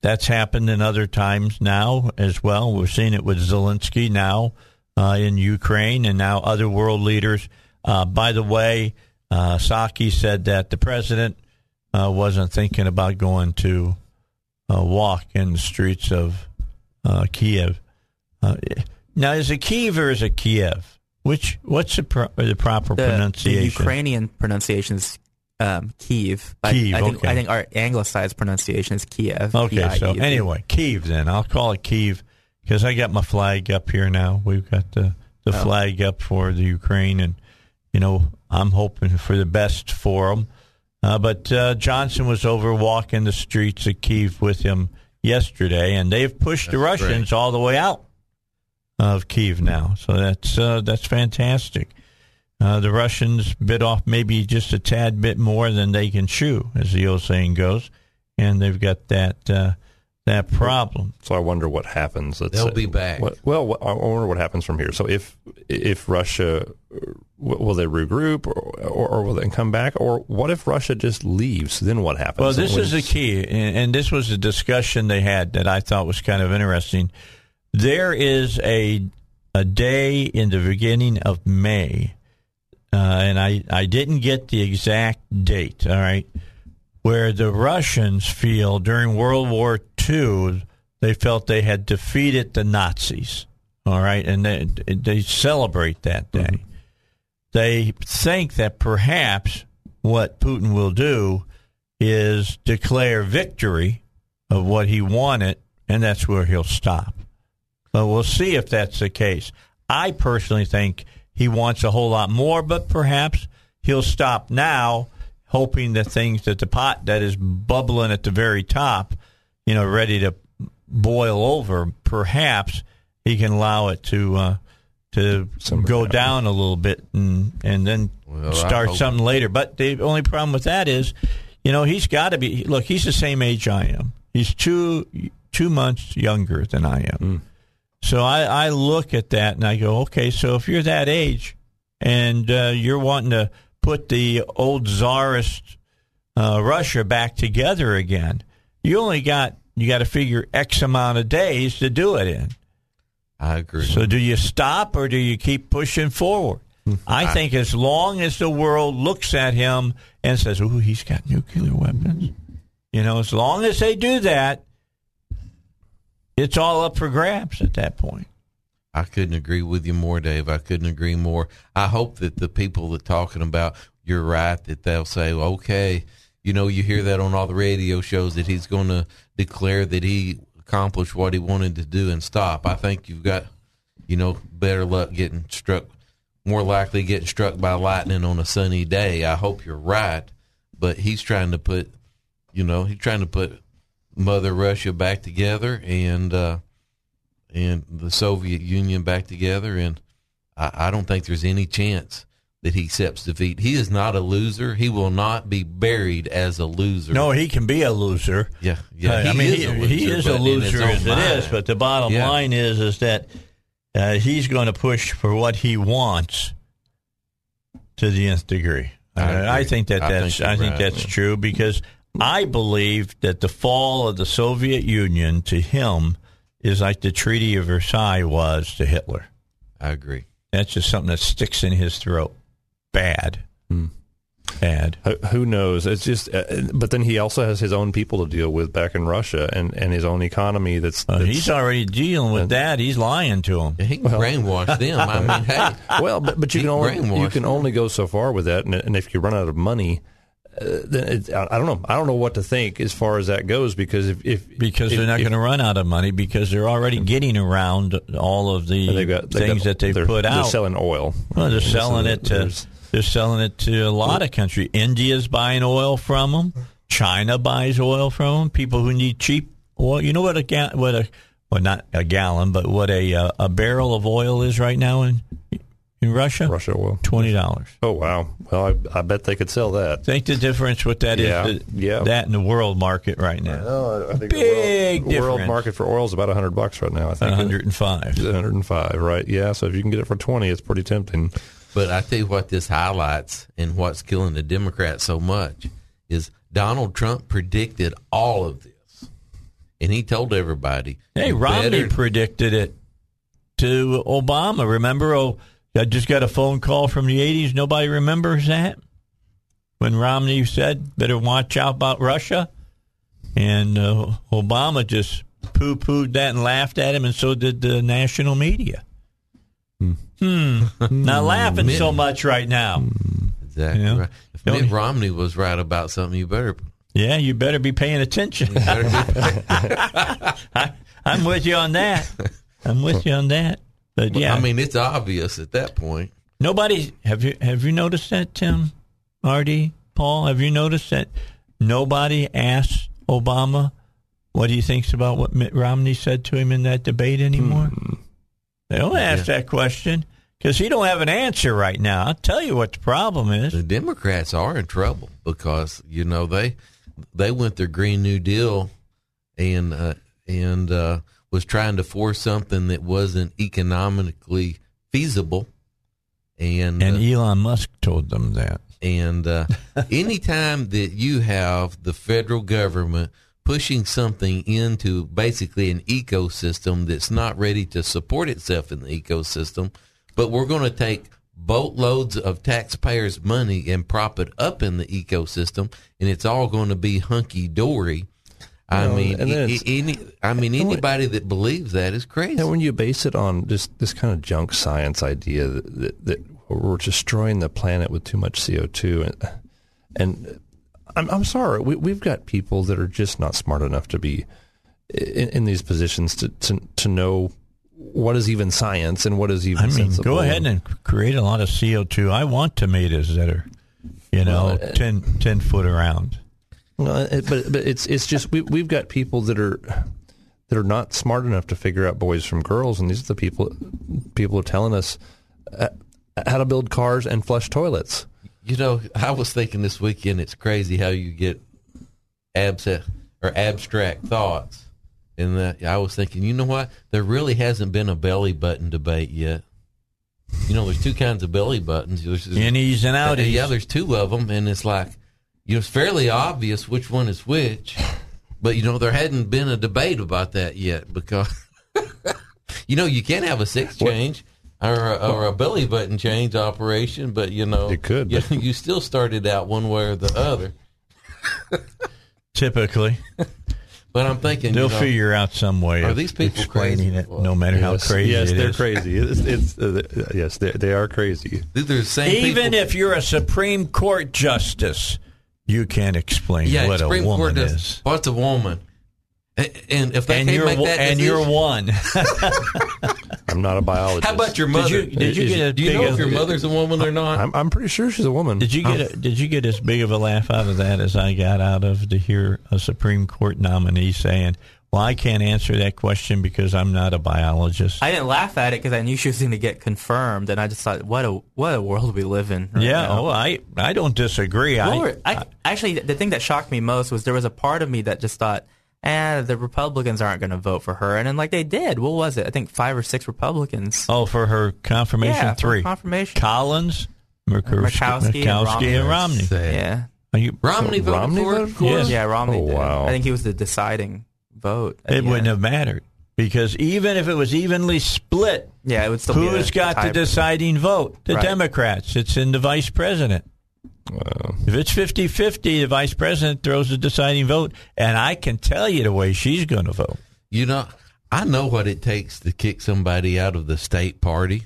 that's happened in other times now as well. We're seeing it with Zelensky now in Ukraine and now other world leaders. By the way, Psaki said that the president wasn't thinking about going to walk in the streets of Kyiv. Now, is it Kyiv or is it Kyiv? What's the proper pronunciation? The Ukrainian pronunciation is Kyiv. Kyiv. I think our anglicized pronunciation is Kyiv. Okay, K-I-E-V. So anyway, Kyiv then. I'll call it Kyiv because I got my flag up here now. We've got the flag up for the Ukraine, and, I'm hoping for the best for them. But Johnson was over walking the streets of Kyiv with him yesterday, and they've pushed the Russians all the way out of Kyiv now. So that's fantastic. The Russians bit off maybe just a tad bit more than they can chew, as the old saying goes, and they've got that problem. So I wonder what happens. They'll be back. I wonder what happens from here. So if Russia, will they regroup or will they come back? Or what if Russia just leaves? Then what happens? Well, this is the key, and this was a discussion they had that I thought was kind of interesting. There is a a day in the beginning of May, and I didn't get the exact date, all right, where the Russians feel during World War II they felt they had defeated the Nazis, all right, and they celebrate that day. Mm-hmm. They think that perhaps what Putin will do is declare victory of what he wanted, and that's where he'll stop. But we'll see if that's the case. I personally think he wants a whole lot more, but perhaps he'll stop now, hoping that things that the pot that is bubbling at the very top, you know, ready to boil over, perhaps he can allow it to go down a little bit and then start something later. But the only problem with that is, you know, he's got to be, look, he's the same age I am. He's two months younger than I am. Mm. So I look at that and I go, okay, so if you're that age and you're wanting to put the old czarist Russia back together again, you got to figure X amount of days to do it in. I agree. So do you stop or do you keep pushing forward? I think as long as the world looks at him and says, ooh, he's got nuclear weapons. You know, as long as they do that, it's all up for grabs at that point. I couldn't agree with you more, Dave. I couldn't agree more. I hope that the people that are talking about, you're right, that they'll say, okay, you know, you hear that on all the radio shows that he's going to declare that he accomplished what he wanted to do and stop. I think you've got, you know, better luck getting struck, more likely getting struck by lightning on a sunny day. I hope you're right, but he's trying to put, you know, he's trying to put Mother Russia back together and the Soviet Union back together, and I don't think there's any chance that he accepts defeat. He is not a loser. He will not be buried as a loser. No, he can be a loser. Yeah. He is a loser as it is. But the bottom line is that he's going to push for what he wants to the nth degree. I think that that's true, because I believe that the fall of the Soviet Union to him is like the Treaty of Versailles was to Hitler. I agree. That's just something that sticks in his throat. Bad. Who knows? It's just, but then he also has his own people to deal with back in Russia, and his own economy. That's he's already dealing with that. He's lying to them. He can brainwash them. I mean, hey, well, but you can only go so far with that, and if you run out of money, then I don't know. I don't know what to think as far as that goes, because if they're not going to run out of money, because they're already getting around all of the things that they've put out. They're selling oil. Well, They're selling it to a lot of countries. India's buying oil from them. China buys oil from them. People who need cheap oil. You know what a barrel of oil is right now in Russia? Russia oil. $20. Oh, wow. Well, I bet they could sell that. Think the difference what that is. That in the world market right now. I think big the world market for oil is about $100 right now. I think 105. Right? Yeah. So if you can get it for 20, it's pretty tempting. But I tell you what this highlights, and what's killing the Democrats so much, is Donald Trump predicted all of this. And he told everybody. Hey, Romney predicted it to Obama. Remember, I just got a phone call from the 80s. Nobody remembers that? When Romney said, better watch out about Russia. And Obama just poo-pooed that and laughed at him, and so did the national media. Not laughing so much right now. Exactly. You know? Right. If Mitt Romney was right about something, you better be paying attention. I'm with you on that. But yeah, I mean, it's obvious at that point. Nobody have you noticed that, Tim, Artie, Paul? Have you noticed that nobody asked Obama what he thinks about what Mitt Romney said to him in that debate anymore? They don't ask that question, because he don't have an answer right now. I'll tell you what the problem is. The Democrats are in trouble because, you know, they went their Green New Deal and was trying to force something that wasn't economically feasible. And Elon Musk told them that. And anytime that you have the federal government pushing something into basically an ecosystem that's not ready to support itself in the ecosystem, but we're going to take boatloads of taxpayers' money and prop it up in the ecosystem, and it's all going to be hunky-dory. I mean, anybody that believes that is crazy. And when you base it on just this kind of junk science idea that we're destroying the planet with too much CO2, and I'm sorry, we've got people that are just not smart enough to be in these positions to know what is even science and what is even. I mean, sensible. Go ahead and create a lot of CO2. I want tomatoes that are, 10 foot around. No, but it's just we've got people that are not smart enough to figure out boys from girls, and these are the people are telling us how to build cars and flush toilets. I was thinking this weekend, it's crazy how you get abstract thoughts, and I was thinking, what? There really hasn't been a belly button debate yet. There's two kinds of belly buttons. There's innies and outies. Yeah, there's two of them, and it's like. It's fairly obvious which one is which, but, there hadn't been a debate about that yet because, you can't have a sex change or a belly button change operation, but, It could. You still started out one way or the other. Typically. But I'm thinking... They'll figure out some way of explaining it, no matter how crazy it is. Yes, they're crazy. Yes, they are crazy. Even if you're a Supreme Court justice... You can't explain what a woman is. What's a woman? And if they can't make that decision. And you're one. I'm not a biologist. How about your mother? Do you know if your mother's a woman or not? I'm pretty sure she's a woman. Did you get as big of a laugh out of that as I got out of to hear a Supreme Court nominee saying, well, I can't answer that question because I'm not a biologist. I didn't laugh at it because I knew she was going to get confirmed, and I just thought, what a world we live in. Right now. I don't disagree. Actually, the thing that shocked me most was there was a part of me that just thought, the Republicans aren't going to vote for her, and then they did. What was it? I think 5 or 6 Republicans. Oh, for her confirmation, three confirmation: Collins, Murkowski, and Romney. Yeah, Romney voted for her. Yes. Yeah, Romney. Oh, wow. I think he was the deciding. Vote. It wouldn't have mattered because even if it was evenly split, it would still be who's got the deciding vote? The Democrats. It's in the vice president. Wow. If it's 50-50, the vice president throws the deciding vote, and I can tell you the way she's going to vote. I know what it takes to kick somebody out of the state party,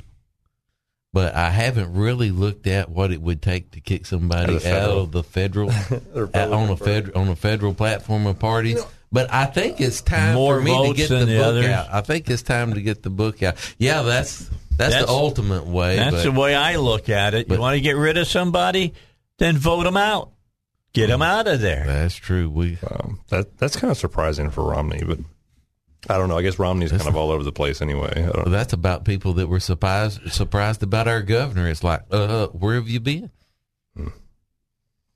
but I haven't really looked at what it would take to kick somebody out of the federal federal platform of parties. But I think it's time for me to get the book out. I think it's time to get the book out. Yeah, that's the ultimate way. That's the way I look at it. You want to get rid of somebody, then vote them out. Get them out of there. That's true. That's kind of surprising for Romney, but I don't know. I guess Romney's kind of all over the place anyway. I don't know. That's about people that were surprised about our governor. It's like, where have you been?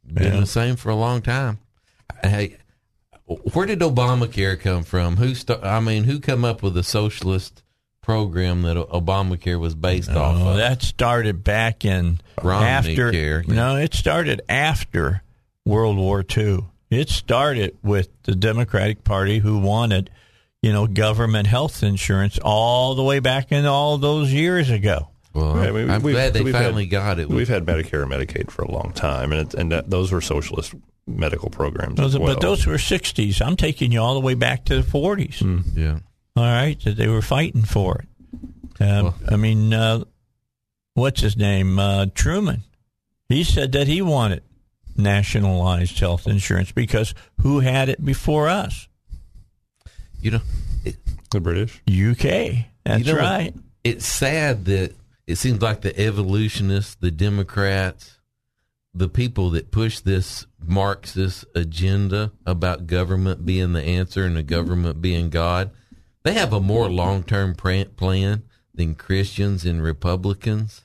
Been the same for a long time. Hey. Where did Obamacare come from? Who come up with the socialist program that Obamacare was based off of? That started back in it started after World War II. It started with the Democratic Party who wanted, government health insurance all the way back in all those years ago. Well, I'm glad they finally got it. We've had Medicare and Medicaid for a long time, and those were socialist medical programs. But those were 60s. I'm taking you all the way back to the 40s. Yeah. All right, that they were fighting for it. What's his name? Truman. He said that he wanted nationalized health insurance because who had it before us? The British. UK. That's right. It's sad that it seems like the evolutionists, the Democrats, the people that push this Marxist agenda about government being the answer and the government being God, they have a more long-term plan than Christians and Republicans,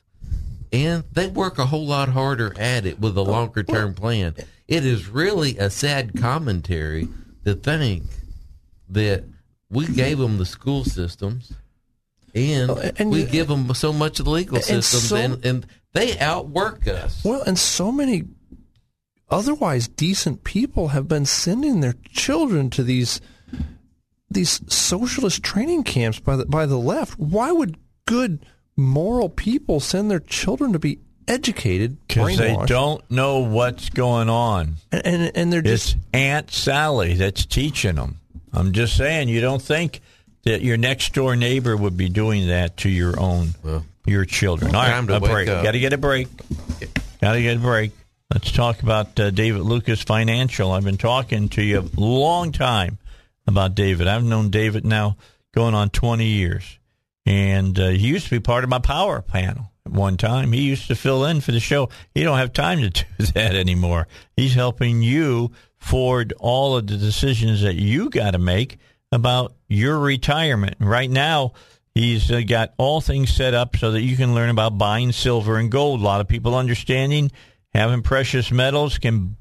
and they work a whole lot harder at it with a longer-term plan. It is really a sad commentary to think that we gave them the school systems, and we give them so much of the legal system, and they outwork us. Well, and so many otherwise decent people have been sending their children to these socialist training camps by the left. Why would good moral people send their children to be educated? Because they don't know what's going on, and they're just Aunt Sally that's teaching them. I'm just saying, you don't think that your next door neighbor would be doing that to your own your children. All right, time to break. Got to get a break. Let's talk about David Lucas Financial. I've been talking to you a long time about David. I've known David now going on 20 years. And he used to be part of my power panel at one time. He used to fill in for the show. He don't have time to do that anymore. He's helping you forward all of the decisions that you got to make about your retirement. Right now, he's got all things set up so that you can learn about buying silver and gold. A lot of people understanding having precious metals can,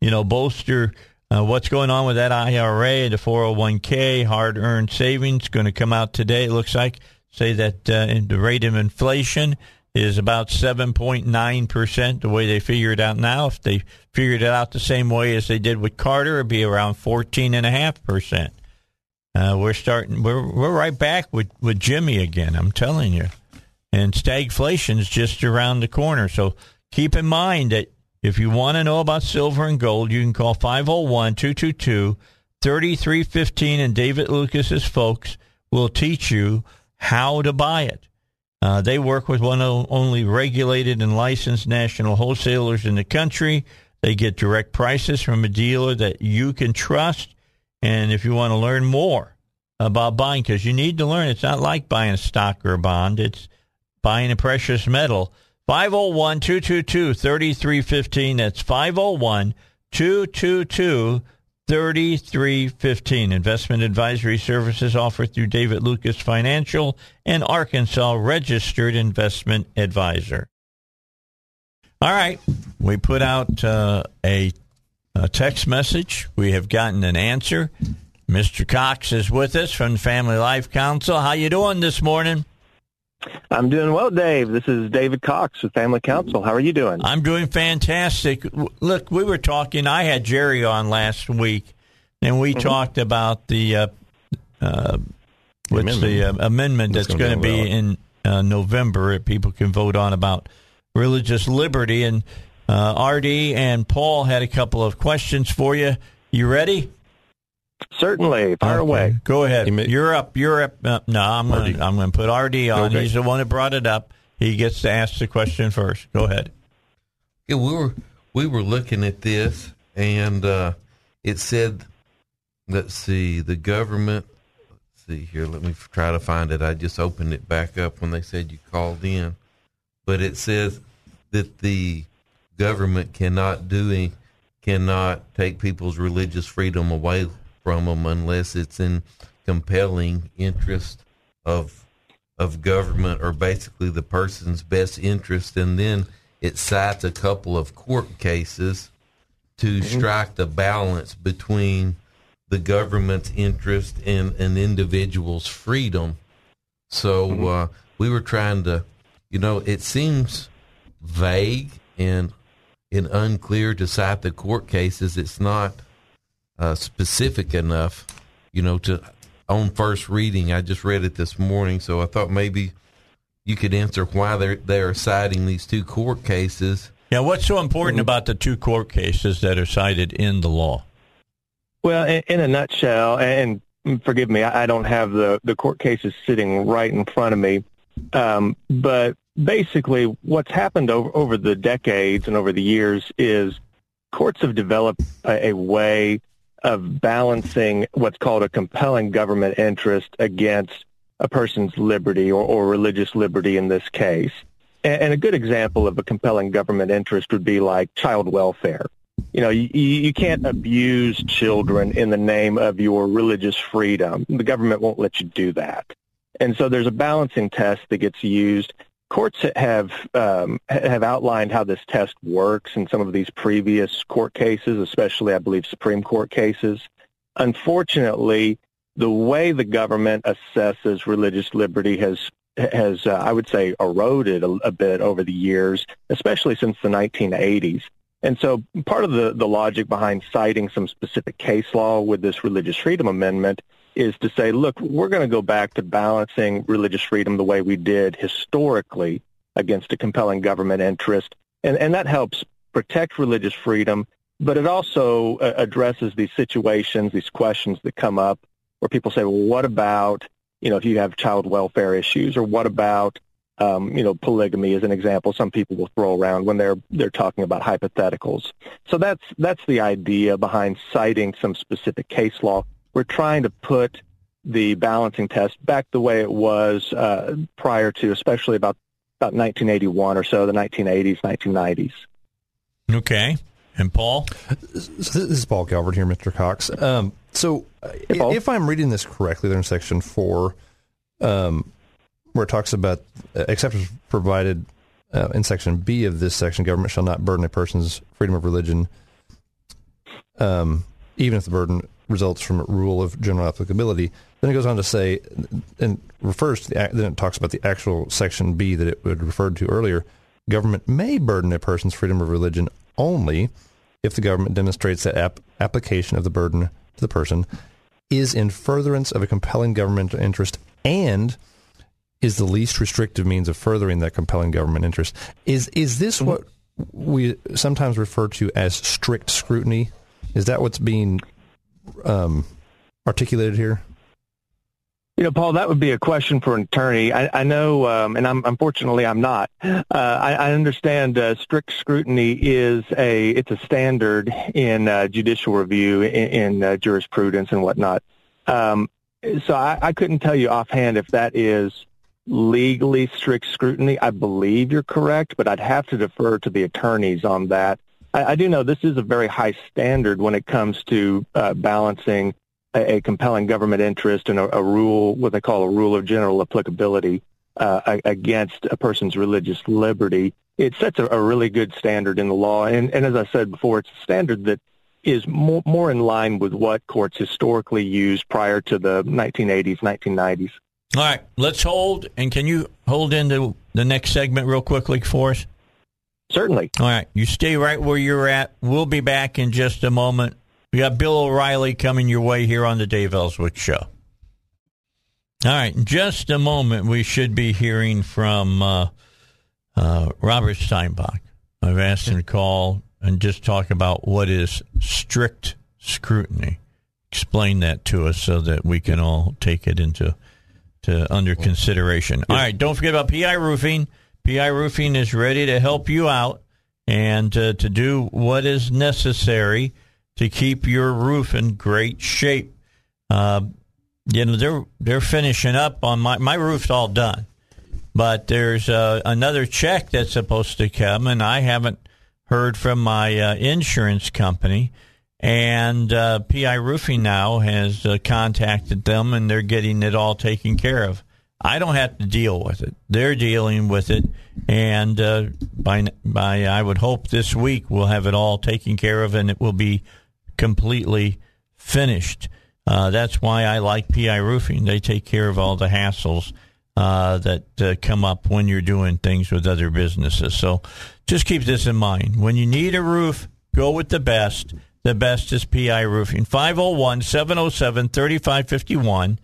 bolster what's going on with that IRA, the 401k, hard-earned savings. Going to come out today, it looks like. Say that the rate of inflation is about 7.9%, the way they figure it out now. If they figured it out the same way as they did with Carter, it'd be around 14.5%. We're right back with Jimmy again, I'm telling you. And stagflation's just around the corner. So keep in mind that if you want to know about silver and gold, you can call 501-222-3315, and David Lucas's folks will teach you how to buy it. They work with one of only regulated and licensed national wholesalers in the country. They get direct prices from a dealer that you can trust. And if you want to learn more about buying, because you need to learn, it's not like buying a stock or a bond. It's buying a precious metal. 501-222-3315. That's 501-222-3315. Investment advisory services offered through David Lucas Financial, an Arkansas registered investment advisor. All right. We put out a text message. We have gotten an answer. Mr. Cox is with us from the Family Life Council. How you doing this morning? I'm doing well, Dave. This is David Cox with Family Council. How are you doing? I'm doing fantastic. Look, we were talking. I had Jerry on last week, and we talked about the amendment that's going to be in November that people can vote on about religious liberty. And R.D. and Paul had a couple of questions for you. You ready? Certainly. Fire away. Go ahead. You're up. No, I'm going to put R.D. on. Okay. He's the one that brought it up. He gets to ask the question first. Go ahead. Yeah, we were looking at this, and it said, the government, let me try to find it. I just opened it back up when they said you called in. But it says that the government cannot take people's religious freedom away from them unless it's in compelling interest of government, or basically the person's best interest. And then it cites a couple of court cases to strike the balance between the government's interest and an individual's freedom. So we were trying to, it seems vague and unclear to cite the court cases. It's not specific enough, to on first reading. I just read it this morning, so I thought maybe you could answer why they are citing these two court cases. Yeah, what's so important about the two court cases that are cited in the law? Well, in a nutshell, and forgive me, I don't have the court cases sitting right in front of me, but basically what's happened over the decades and over the years is courts have developed a way of balancing what's called a compelling government interest against a person's liberty or religious liberty in this case. And a good example of a compelling government interest would be like child welfare. You can't abuse children in the name of your religious freedom. The government won't let you do that. And so there's a balancing test that gets used. Courts have outlined how this test works in some of these previous court cases, especially, I believe, Supreme Court cases. Unfortunately, the way the government assesses religious liberty has I would say, eroded a bit over the years, especially since the 1980s. And so part of the logic behind citing some specific case law with this religious freedom amendment is to say, look, we're going to go back to balancing religious freedom the way we did historically against a compelling government interest. And that helps protect religious freedom, but it also addresses these situations, these questions that come up where people say, well, what about, you know, if you have child welfare issues, or what about, you know, polygamy is an example some people will throw around when they're talking about hypotheticals. So that's the idea behind citing some specific case law. We're trying to put the balancing test back the way it was prior to, especially about 1981 or so, the 1980s, 1990s. Okay. And Paul? This is Paul Calvert here, Mr. Cox. So if I'm reading this correctly, there in Section 4, where it talks about exceptions provided in Section B of this section, government shall not burden a person's freedom of religion, even if the burden results from a rule of general applicability. Then it goes on to say, and refers to the, then it talks about the actual Section B that it would referred to earlier. Government may burden a person's freedom of religion only if the government demonstrates that application of the burden to the person is in furtherance of a compelling governmental interest and is the least restrictive means of furthering that compelling government interest. Is this what we sometimes refer to as strict scrutiny? Is that what's being articulated here? You know, Paul, that would be a question for an attorney. I know, and unfortunately I'm not. I understand strict scrutiny is it's a standard in judicial review, in jurisprudence and whatnot. So I couldn't tell you offhand if that is legally strict scrutiny. I believe you're correct, but I'd have to defer to the attorneys on that. I do know this is a very high standard when it comes to balancing a compelling government interest and a rule, what they call a rule of general applicability, against a person's religious liberty. It sets a really good standard in the law. And as I said before, it's a standard that is more in line with what courts historically used prior to the 1980s, 1990s. All right, let's hold. And can you hold into the next segment real quickly for us? Certainly. All right, you stay right where you're at. We'll be back in just a moment. We got Bill O'Reilly coming your way here on the Dave Elswick Show. All right, in just a moment, we should be hearing from Robert Steinbach. I've asked him to call and just talk about what is strict scrutiny. Explain that to us so that we can all take it under consideration. All right, don't forget about PI Roofing. PI Roofing is ready to help you out and to do what is necessary to keep your roof in great shape. You know, they're finishing up on my roof's all done, but there's another check that's supposed to come, and I haven't heard from my insurance company. And PI Roofing now has contacted them, and they're getting it all taken care of. I don't have to deal with it. They're dealing with it, and by I would hope this week we'll have it all taken care of, and it will be completely finished. That's why I like PI Roofing. They take care of all the hassles that come up when you're doing things with other businesses. So just keep this in mind. When you need a roof, go with the best. The best is PI Roofing. 501-707-3551.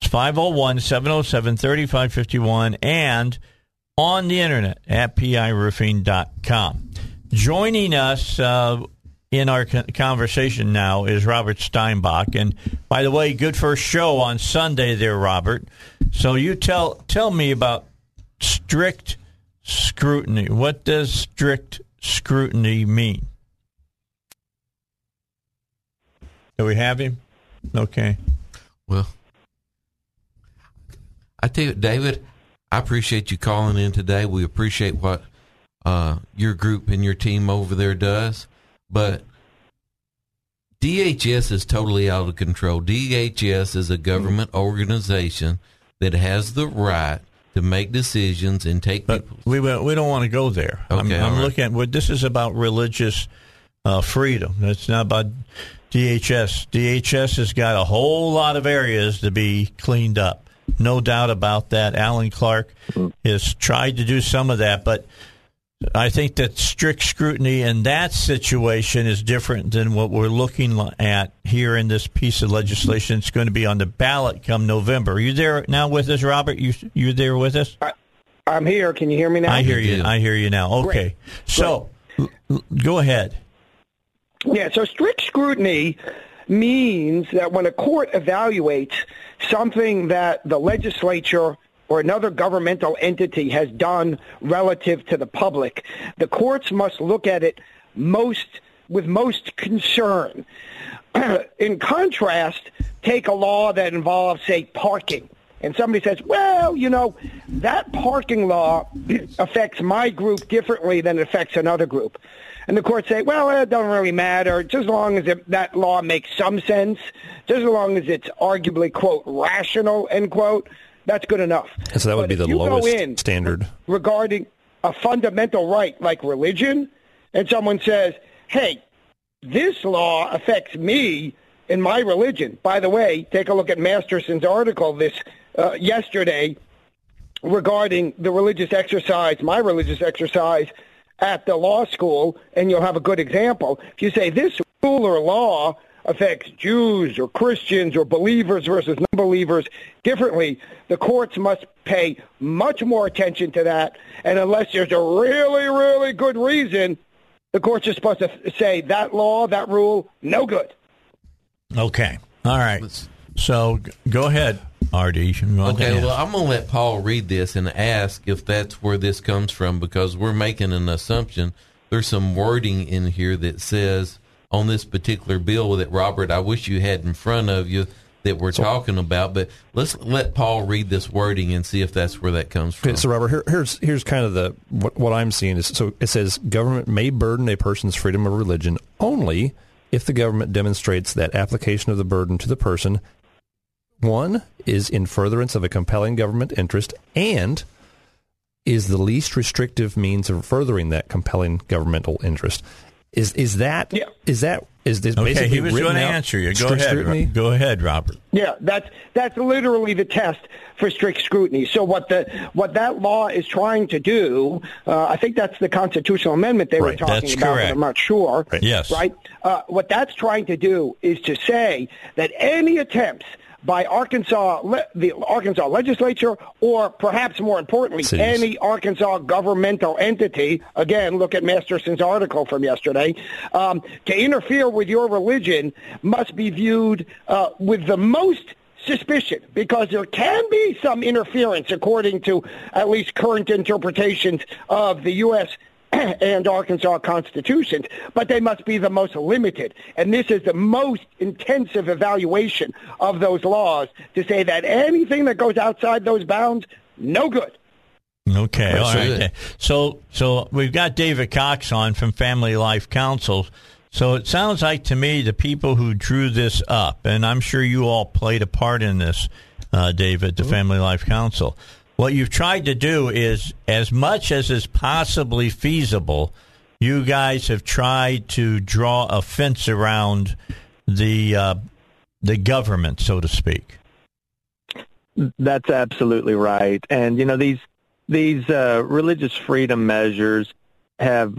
It's 501-707-3551. And on the internet at piroofing.com. Joining us in our conversation now is Robert Steinbach. And by the way, good first show on Sunday there, Robert. So you tell me about strict scrutiny. What does strict scrutiny mean? Do we have him? Okay. Well, I tell you, David, I appreciate you calling in today. We appreciate what your group and your team over there does. But DHS is totally out of control. DHS is a government organization that has the right to make decisions and take people. We don't want to go there. Okay, I'm looking at this is about religious freedom. It's not about DHS. DHS has got a whole lot of areas to be cleaned up. No doubt about that. Alan Clark has tried to do some of that, but I think that strict scrutiny in that situation is different than what we're looking at here in this piece of legislation. It's going to be on the ballot come November. Are you there now with us, Robert? You there with us? I'm here. Can you hear me now? I hear you. I hear you now. Okay. Great. So go ahead. Yeah, so strict scrutiny means that when a court evaluates something that the legislature or another governmental entity has done relative to the public, the courts must look at it with most concern. In contrast, take a law that involves, say, parking. And somebody says, well, you know, that parking law affects my group differently than it affects another group. And the courts say, well, it doesn't really matter, just as long as that law makes some sense, just as long as it's arguably, quote, rational, end quote, that's good enough. And so that would be the lowest standard. Regarding a fundamental right like religion, and someone says, hey, this law affects me in my religion. By the way, take a look at Masterson's article yesterday regarding the religious exercise, my religious exercise at the law school, and you'll have a good example. If you say this rule or law affects Jews or Christians or believers versus non-believers differently, the courts must pay much more attention to that. And unless there's a really, really good reason, the courts are supposed to say that law, that rule, no good. Okay. All right. So go ahead, R.D. Okay, well, I'm going to let Paul read this and ask if that's where this comes from, because we're making an assumption. There's some wording in here that says on this particular bill that, Robert, I wish you had in front of you that we're talking about, but let's let Paul read this wording and see if that's where that comes from. Okay, so, Robert, here's kind of what I'm seeing is, so it says government may burden a person's freedom of religion only if the government demonstrates that application of the burden to the person, one, is in furtherance of a compelling government interest and is the least restrictive means of furthering that compelling governmental interest. Is this okay, basically he was going to answer you. Go ahead, scrutiny? Go ahead, Robert. Yeah, that's literally the test for strict scrutiny. So what that law is trying to do, I think that's the constitutional amendment they were talking about. Correct. I'm not sure. Right. Yes. Right. What that's trying to do is to say that any attempts by the Arkansas legislature, or perhaps more importantly, any Arkansas governmental entity, again, look at Masterson's article from yesterday, to interfere with your religion must be viewed with the most suspicion, because there can be some interference, according to at least current interpretations of the U.S. and Arkansas constitutions, but they must be the most limited. And this is the most intensive evaluation of those laws to say that anything that goes outside those bounds, no good. Okay, all right. Okay. So we've got David Cox on from Family Life Council. So it sounds like to me the people who drew this up, and I'm sure you all played a part in this, David, the Family Life Council. What you've tried to do is, as much as is possibly feasible, you guys have tried to draw a fence around the government, so to speak. That's absolutely right. And, you know, these religious freedom measures have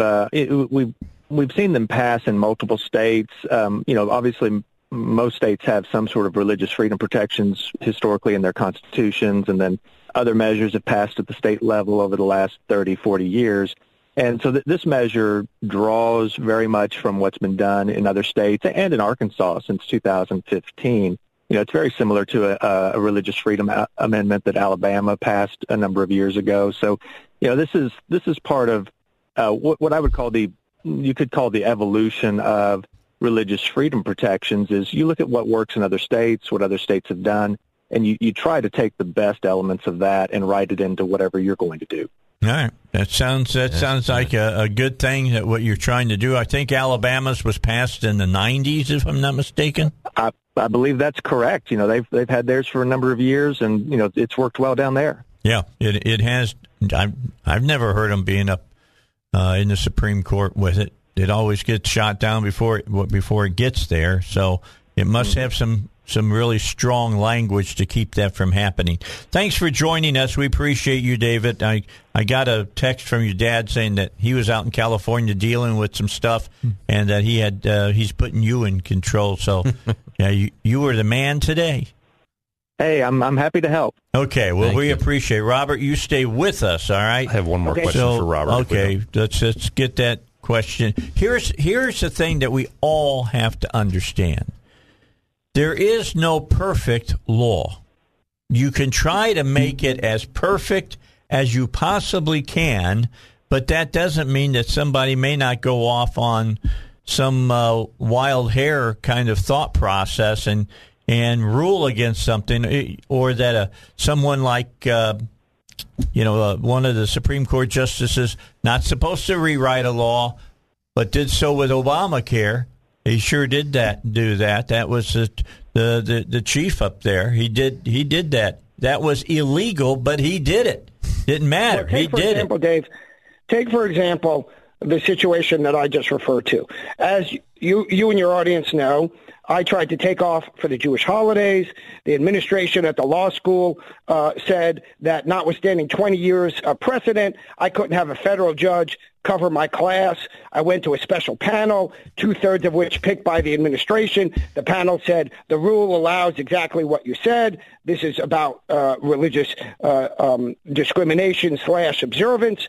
we've seen them pass in multiple states. You know, obviously, most states have some sort of religious freedom protections historically in their constitutions, and then other measures have passed at the state level over the last 30, 40 years. And so this measure draws very much from what's been done in other states and in Arkansas since 2015. You know, it's very similar to a religious freedom amendment that Alabama passed a number of years ago. So, you know, this is part of what I would call the evolution of religious freedom protections. Is you look at what works in other states, what other states have done, and you try to take the best elements of that and write it into whatever you're going to do. All right. That sounds like a good thing, that what you're trying to do. I think Alabama's was passed in the 90s, if I'm not mistaken. I believe that's correct. You know, they've had theirs for a number of years, and, you know, it's worked well down there. Yeah, it has. I've never heard them being up in the Supreme Court with it. It always gets shot down before it gets there. So it must have some some really strong language to keep that from happening. Thanks for joining us. We appreciate you, David. I got a text from your dad saying that he was out in California dealing with some stuff and that he had he's putting you in control. So yeah, you were the man today. Hey, I'm happy to help. Okay, well, we appreciate it. Robert, you stay with us, all right? I have one more question for Robert. Okay, let's get that question. Here's the thing that we all have to understand. There is no perfect law. You can try to make it as perfect as you possibly can, but that doesn't mean that somebody may not go off on some wild hair kind of thought process and rule against something, or that someone like, one of the Supreme Court justices, not supposed to rewrite a law, but did so with Obamacare. He sure did do that. That was the chief up there. He did that. That was illegal, but he did it. Didn't matter. Well, take, for example, the situation that I just referred to. As you and your audience know, I tried to take off for the Jewish holidays. The administration at the law school said that notwithstanding 20 years of precedent, I couldn't have a federal judge cover my class. I went to a special panel, two-thirds of which picked by the administration. The panel said, the rule allows exactly what you said. This is about religious discrimination / observance.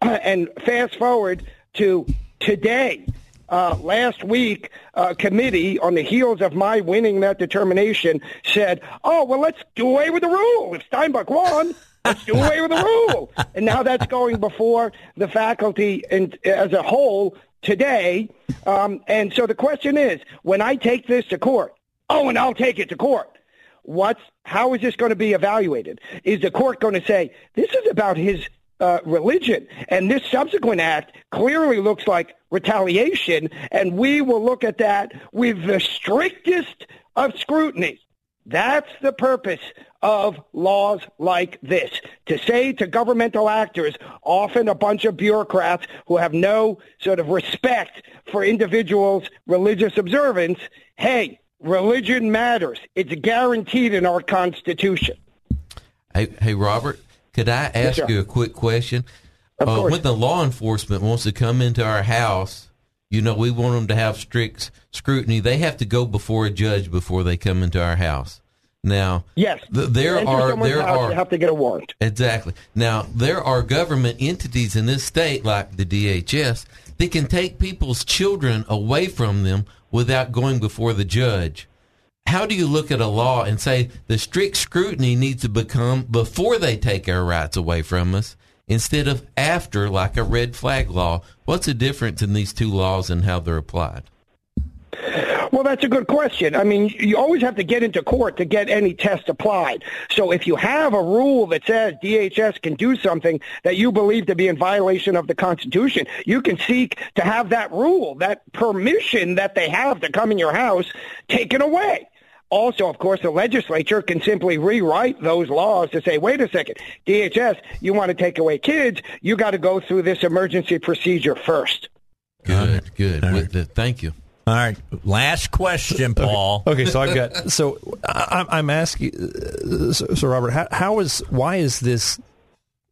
And fast forward to today. Last week, a committee, on the heels of my winning that determination, said, oh, well, let's do away with the rule. If Steinbuck won, let's do away with the rule. And now that's going before the faculty as a whole today. And so the question is, when I take this to court, and I'll take it to court, how is this going to be evaluated? Is the court going to say, this is about his religion, and this subsequent act clearly looks like retaliation, and we will look at that with the strictest of scrutiny? That's the purpose of laws like this, to say to governmental actors, often a bunch of bureaucrats who have no sort of respect for individuals' religious observance, hey, religion matters. It's guaranteed in our Constitution. Hey, Robert. Could I ask you a quick question? When the law enforcement wants to come into our house, we want them to have strict scrutiny. They have to go before a judge before they come into our house. Now, yes, they have to get a warrant. Exactly. Now, there are government entities in this state, like the DHS, that can take people's children away from them without going before the judge. How do you look at a law and say the strict scrutiny needs to become before they take our rights away from us instead of after, like a red flag law? What's the difference in these two laws and how they're applied? Well, that's a good question. I mean, you always have to get into court to get any test applied. So if you have a rule that says DHS can do something that you believe to be in violation of the Constitution, you can seek to have that rule, that permission that they have to come in your house, taken away. Also, of course, the legislature can simply rewrite those laws to say, wait a second, DHS, you want to take away kids, you got to go through this emergency procedure first. Good. Thank you. All right. Last question, Paul. Okay. So I've got, I'm asking, so Robert, why is this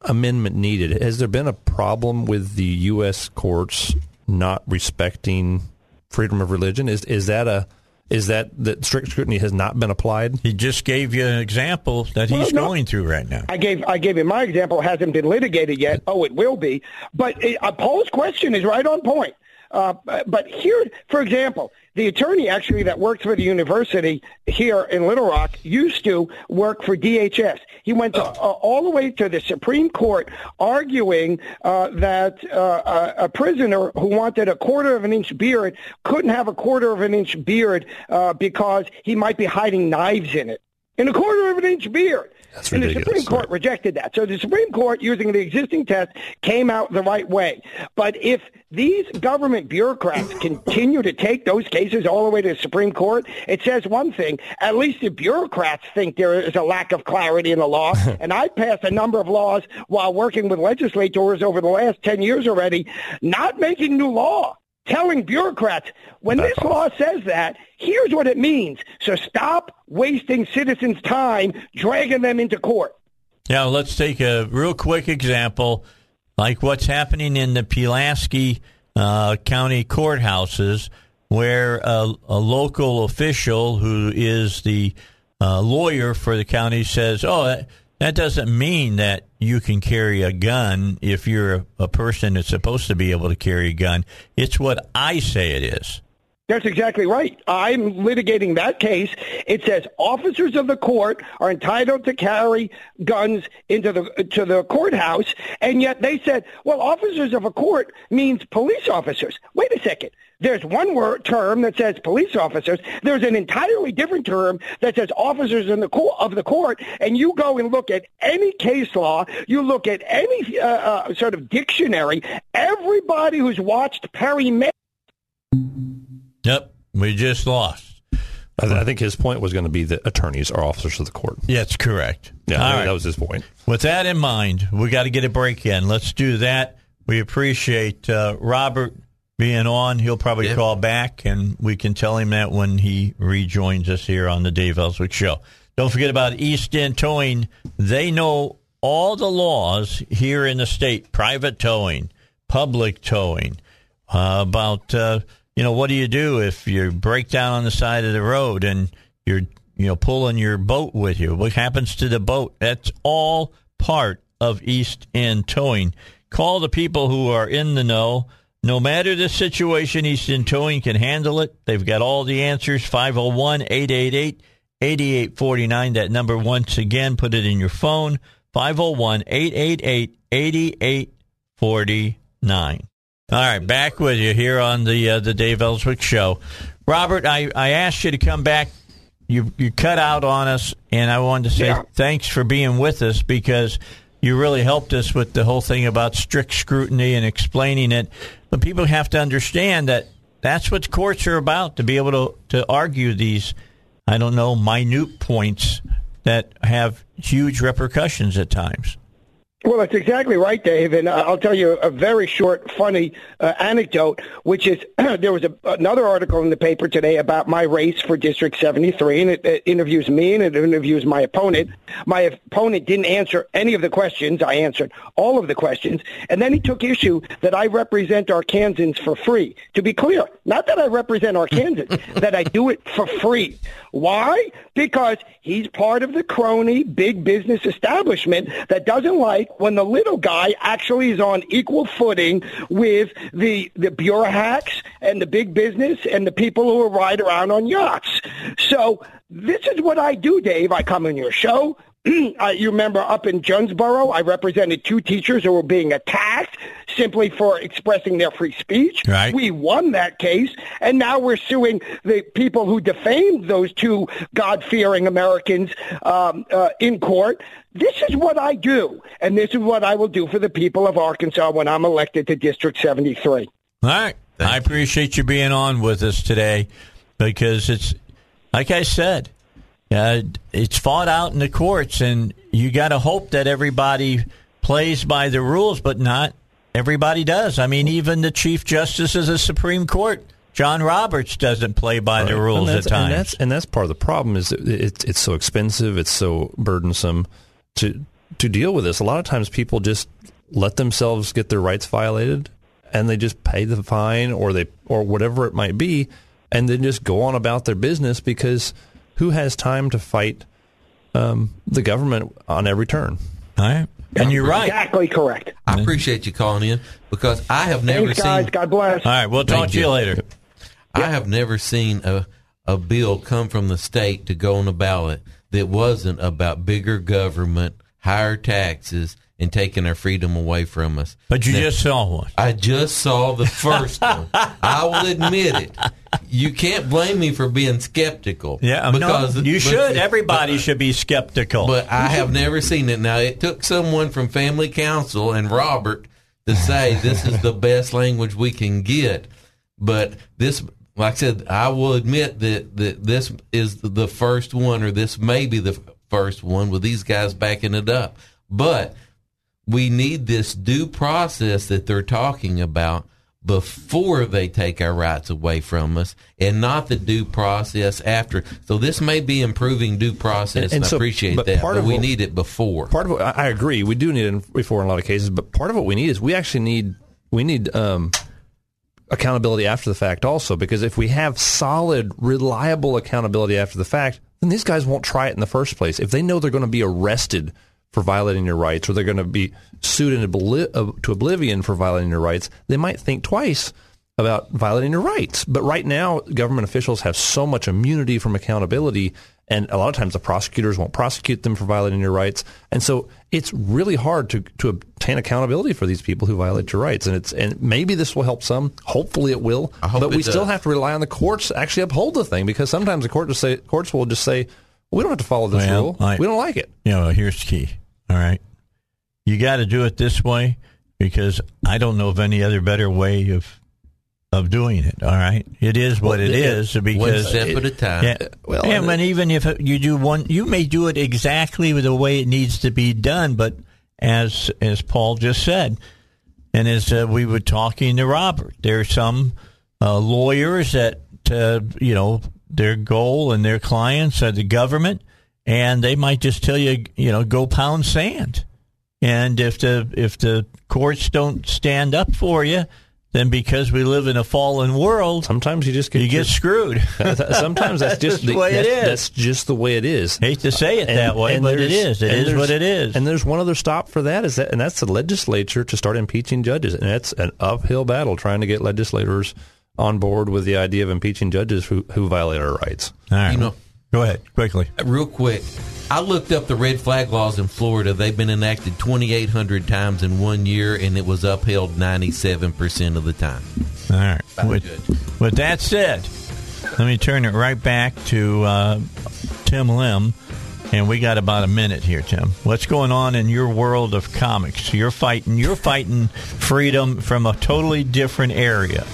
amendment needed? Has there been a problem with the U.S. courts not respecting freedom of religion? Is that strict scrutiny has not been applied? He just gave you an example that going through right now. I gave you my example. It hasn't been litigated yet. Oh, it will be. But Paul's question is right on point. But here, for example, the attorney actually that worked for the university here in Little Rock used to work for DHS. He went all the way to the Supreme Court arguing that a prisoner who wanted a quarter of an inch beard couldn't have a quarter of an inch beard because he might be hiding knives in it. In a quarter of an inch beard. That's ridiculous. And the Supreme Court rejected that. So the Supreme Court, using the existing test, came out the right way. But if these government bureaucrats continue to take those cases all the way to the Supreme Court, it says one thing. At least the bureaucrats think there is a lack of clarity in the law. And I passed a number of laws while working with legislators over the last 10 years already, not making new law. telling bureaucrats, when this law says that, here's what it means. So stop wasting citizens' time dragging them into court. Now, let's take a real quick example, like what's happening in the Pulaski County courthouses, where a local official who is the lawyer for the county says, oh, that doesn't mean that you can carry a gun if you're a person that's supposed to be able to carry a gun. It's what I say it is. That's exactly right. I'm litigating that case. It says officers of the court are entitled to carry guns to the courthouse, and yet they said, well, officers of a court means police officers. Wait a second. There's one word term that says police officers. There's an entirely different term that says officers of the court, and you go and look at any case law, you look at any sort of dictionary, everybody who's watched Perry Mason. Yep, we just lost. I think his point was going to be that attorneys are officers of the court. That's correct. Yeah, all right. That was his point. With that in mind, we got to get a break in. Let's do that. We appreciate Robert being on. He'll probably call back, and we can tell him that when he rejoins us here on the Dave Elswick Show. Don't forget about East End Towing. They know all the laws here in the state, private towing, public towing, about... you know, what do you do if you break down on the side of the road and you're, you know, pulling your boat with you? What happens to the boat? That's all part of East End Towing. Call the people who are in the know. No matter the situation, East End Towing can handle it. They've got all the answers. 501-888-8849. That number, once again, put it in your phone. 501-888-8849. All right, back with you here on the Dave Elswick Show. Robert, I asked you to come back. You cut out on us, and I wanted to say thanks for being with us because you really helped us with the whole thing about strict scrutiny and explaining it. But people have to understand that that's what courts are about, to be able to argue these, I don't know, minute points that have huge repercussions at times. Well, that's exactly right, Dave, and I'll tell you a very short, funny anecdote, which is there was another article in the paper today about my race for District 73, and it interviews me and it interviews my opponent. My opponent didn't answer any of the questions. I answered all of the questions, and then he took issue that I represent Arkansans for free. To be clear, not that I represent Arkansans, that I do it for free. Why? Because he's part of the crony big business establishment that doesn't like when the little guy actually is on equal footing with the bureaucrats and the big business and the people who ride around on yachts. So this is what I do, Dave. I come on your show. You remember up in Jonesboro, I represented two teachers who were being attacked simply for expressing their free speech. Right. We won that case, and now we're suing the people who defamed those two God-fearing Americans in court. This is what I do, and this is what I will do for the people of Arkansas when I'm elected to District 73. All right. I appreciate you being on with us today because it's, like I said, it's fought out in the courts, and you got to hope that everybody plays by the rules, but not everybody does. I mean, even the Chief Justice of the Supreme Court, John Roberts, doesn't play by the rules at times. And that's part of the problem is it's so expensive, it's so burdensome to deal with this. A lot of times people just let themselves get their rights violated, and they just pay the fine or whatever it might be, and then just go on about their business because – who has time to fight the government on every turn? All right. And you're right. Exactly correct. I appreciate you calling in because I have never seen... Thanks, guys. God bless. All right. We'll talk to you later. Yep. I have never seen a bill come from the state to go on the ballot that wasn't about bigger government, higher taxes, and taking our freedom away from us. But you just saw one. I just saw the first one. I will admit it. You can't blame me for being skeptical. Yeah, because you should. Everybody should be skeptical. But I have never seen it. Now, it took someone from Family Council and Robert to say this is the best language we can get. But this, like I said, I will admit that this is the first one, or this may be the first one with these guys backing it up. But we need this due process that they're talking about before they take our rights away from us, and not the due process after. So this may be improving due process, and I appreciate that, but we need it before. Part of I agree. We do need it before in a lot of cases, but part of what we need is we actually need accountability after the fact also, because if we have solid, reliable accountability after the fact, then these guys won't try it in the first place. If they know they're going to be arrested for violating your rights, or they're going to be sued to oblivion for violating your rights, they might think twice about violating your rights. But right now, government officials have so much immunity from accountability, and a lot of times the prosecutors won't prosecute them for violating your rights. And so it's really hard to obtain accountability for these people who violate your rights. And maybe this will help some. Hopefully it will. But we still have to rely on the courts to actually uphold the thing, because sometimes the courts will just say, we don't have to follow this rule. We don't like it. You know, here's the key. All right, you got to do it this way, because I don't know of any other better way of doing it. All right, it is what it is, because one step at a time. Yeah, well, and even if you do one, you may do it exactly the way it needs to be done. But as Paul just said, and as we were talking to Robert, there are some lawyers that their goal and their clients are the government. And they might just tell you, go pound sand. And if the courts don't stand up for you, then because we live in a fallen world, sometimes you just get screwed. Sometimes that's just the way it is. That's just the way it is. Hate to say it that way, but it is. It is what it is. And there's one other stop for that, and that's the legislature to start impeaching judges, and that's an uphill battle trying to get legislators on board with the idea of impeaching judges who violate our rights. All right. Go ahead, quickly. Real quick. I looked up the red flag laws in Florida. They've been enacted 2,800 times in 1 year, and it was upheld 97% of the time. All right. With that said, let me turn it right back to Tim Lim, and we got about a minute here, Tim. What's going on in your world of comics? You're fighting freedom from a totally different area.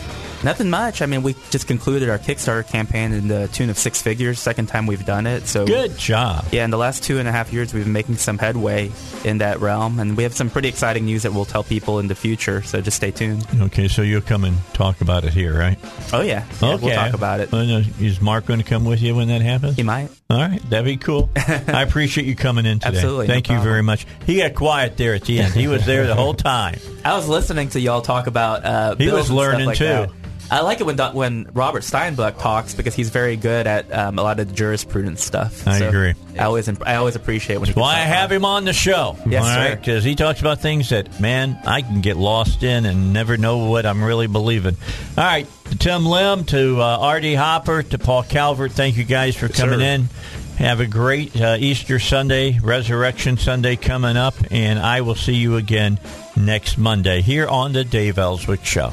Nothing much. I mean, we just concluded our Kickstarter campaign in the tune of 6 figures, second time we've done it. So good job. Yeah, in the last 2.5 years, we've been making some headway in that realm, and we have some pretty exciting news that we'll tell people in the future, so just stay tuned. Okay, so you'll come and talk about it here, right? Oh, yeah okay. We'll talk about it. Is Mark going to come with you when that happens? He might. All right, that'd be cool. I appreciate you coming in today. Absolutely. Thank you very much. He got quiet there at the end. He was there the whole time. I was listening to y'all talk about bills was learning, and stuff like too. That. I like it when Robert Steinbuck talks, because he's very good at a lot of the jurisprudence stuff. I agree. I always appreciate when he talks. That's why I have him on the show. Yes, sir. Because he talks about things that, man, I can get lost in and never know what I'm really believing. All right. To Tim Lim, to R.D. Hopper, to Paul Calvert, thank you guys for coming in. Have a great Easter Sunday, Resurrection Sunday coming up, and I will see you again next Monday here on the Dave Elswick Show.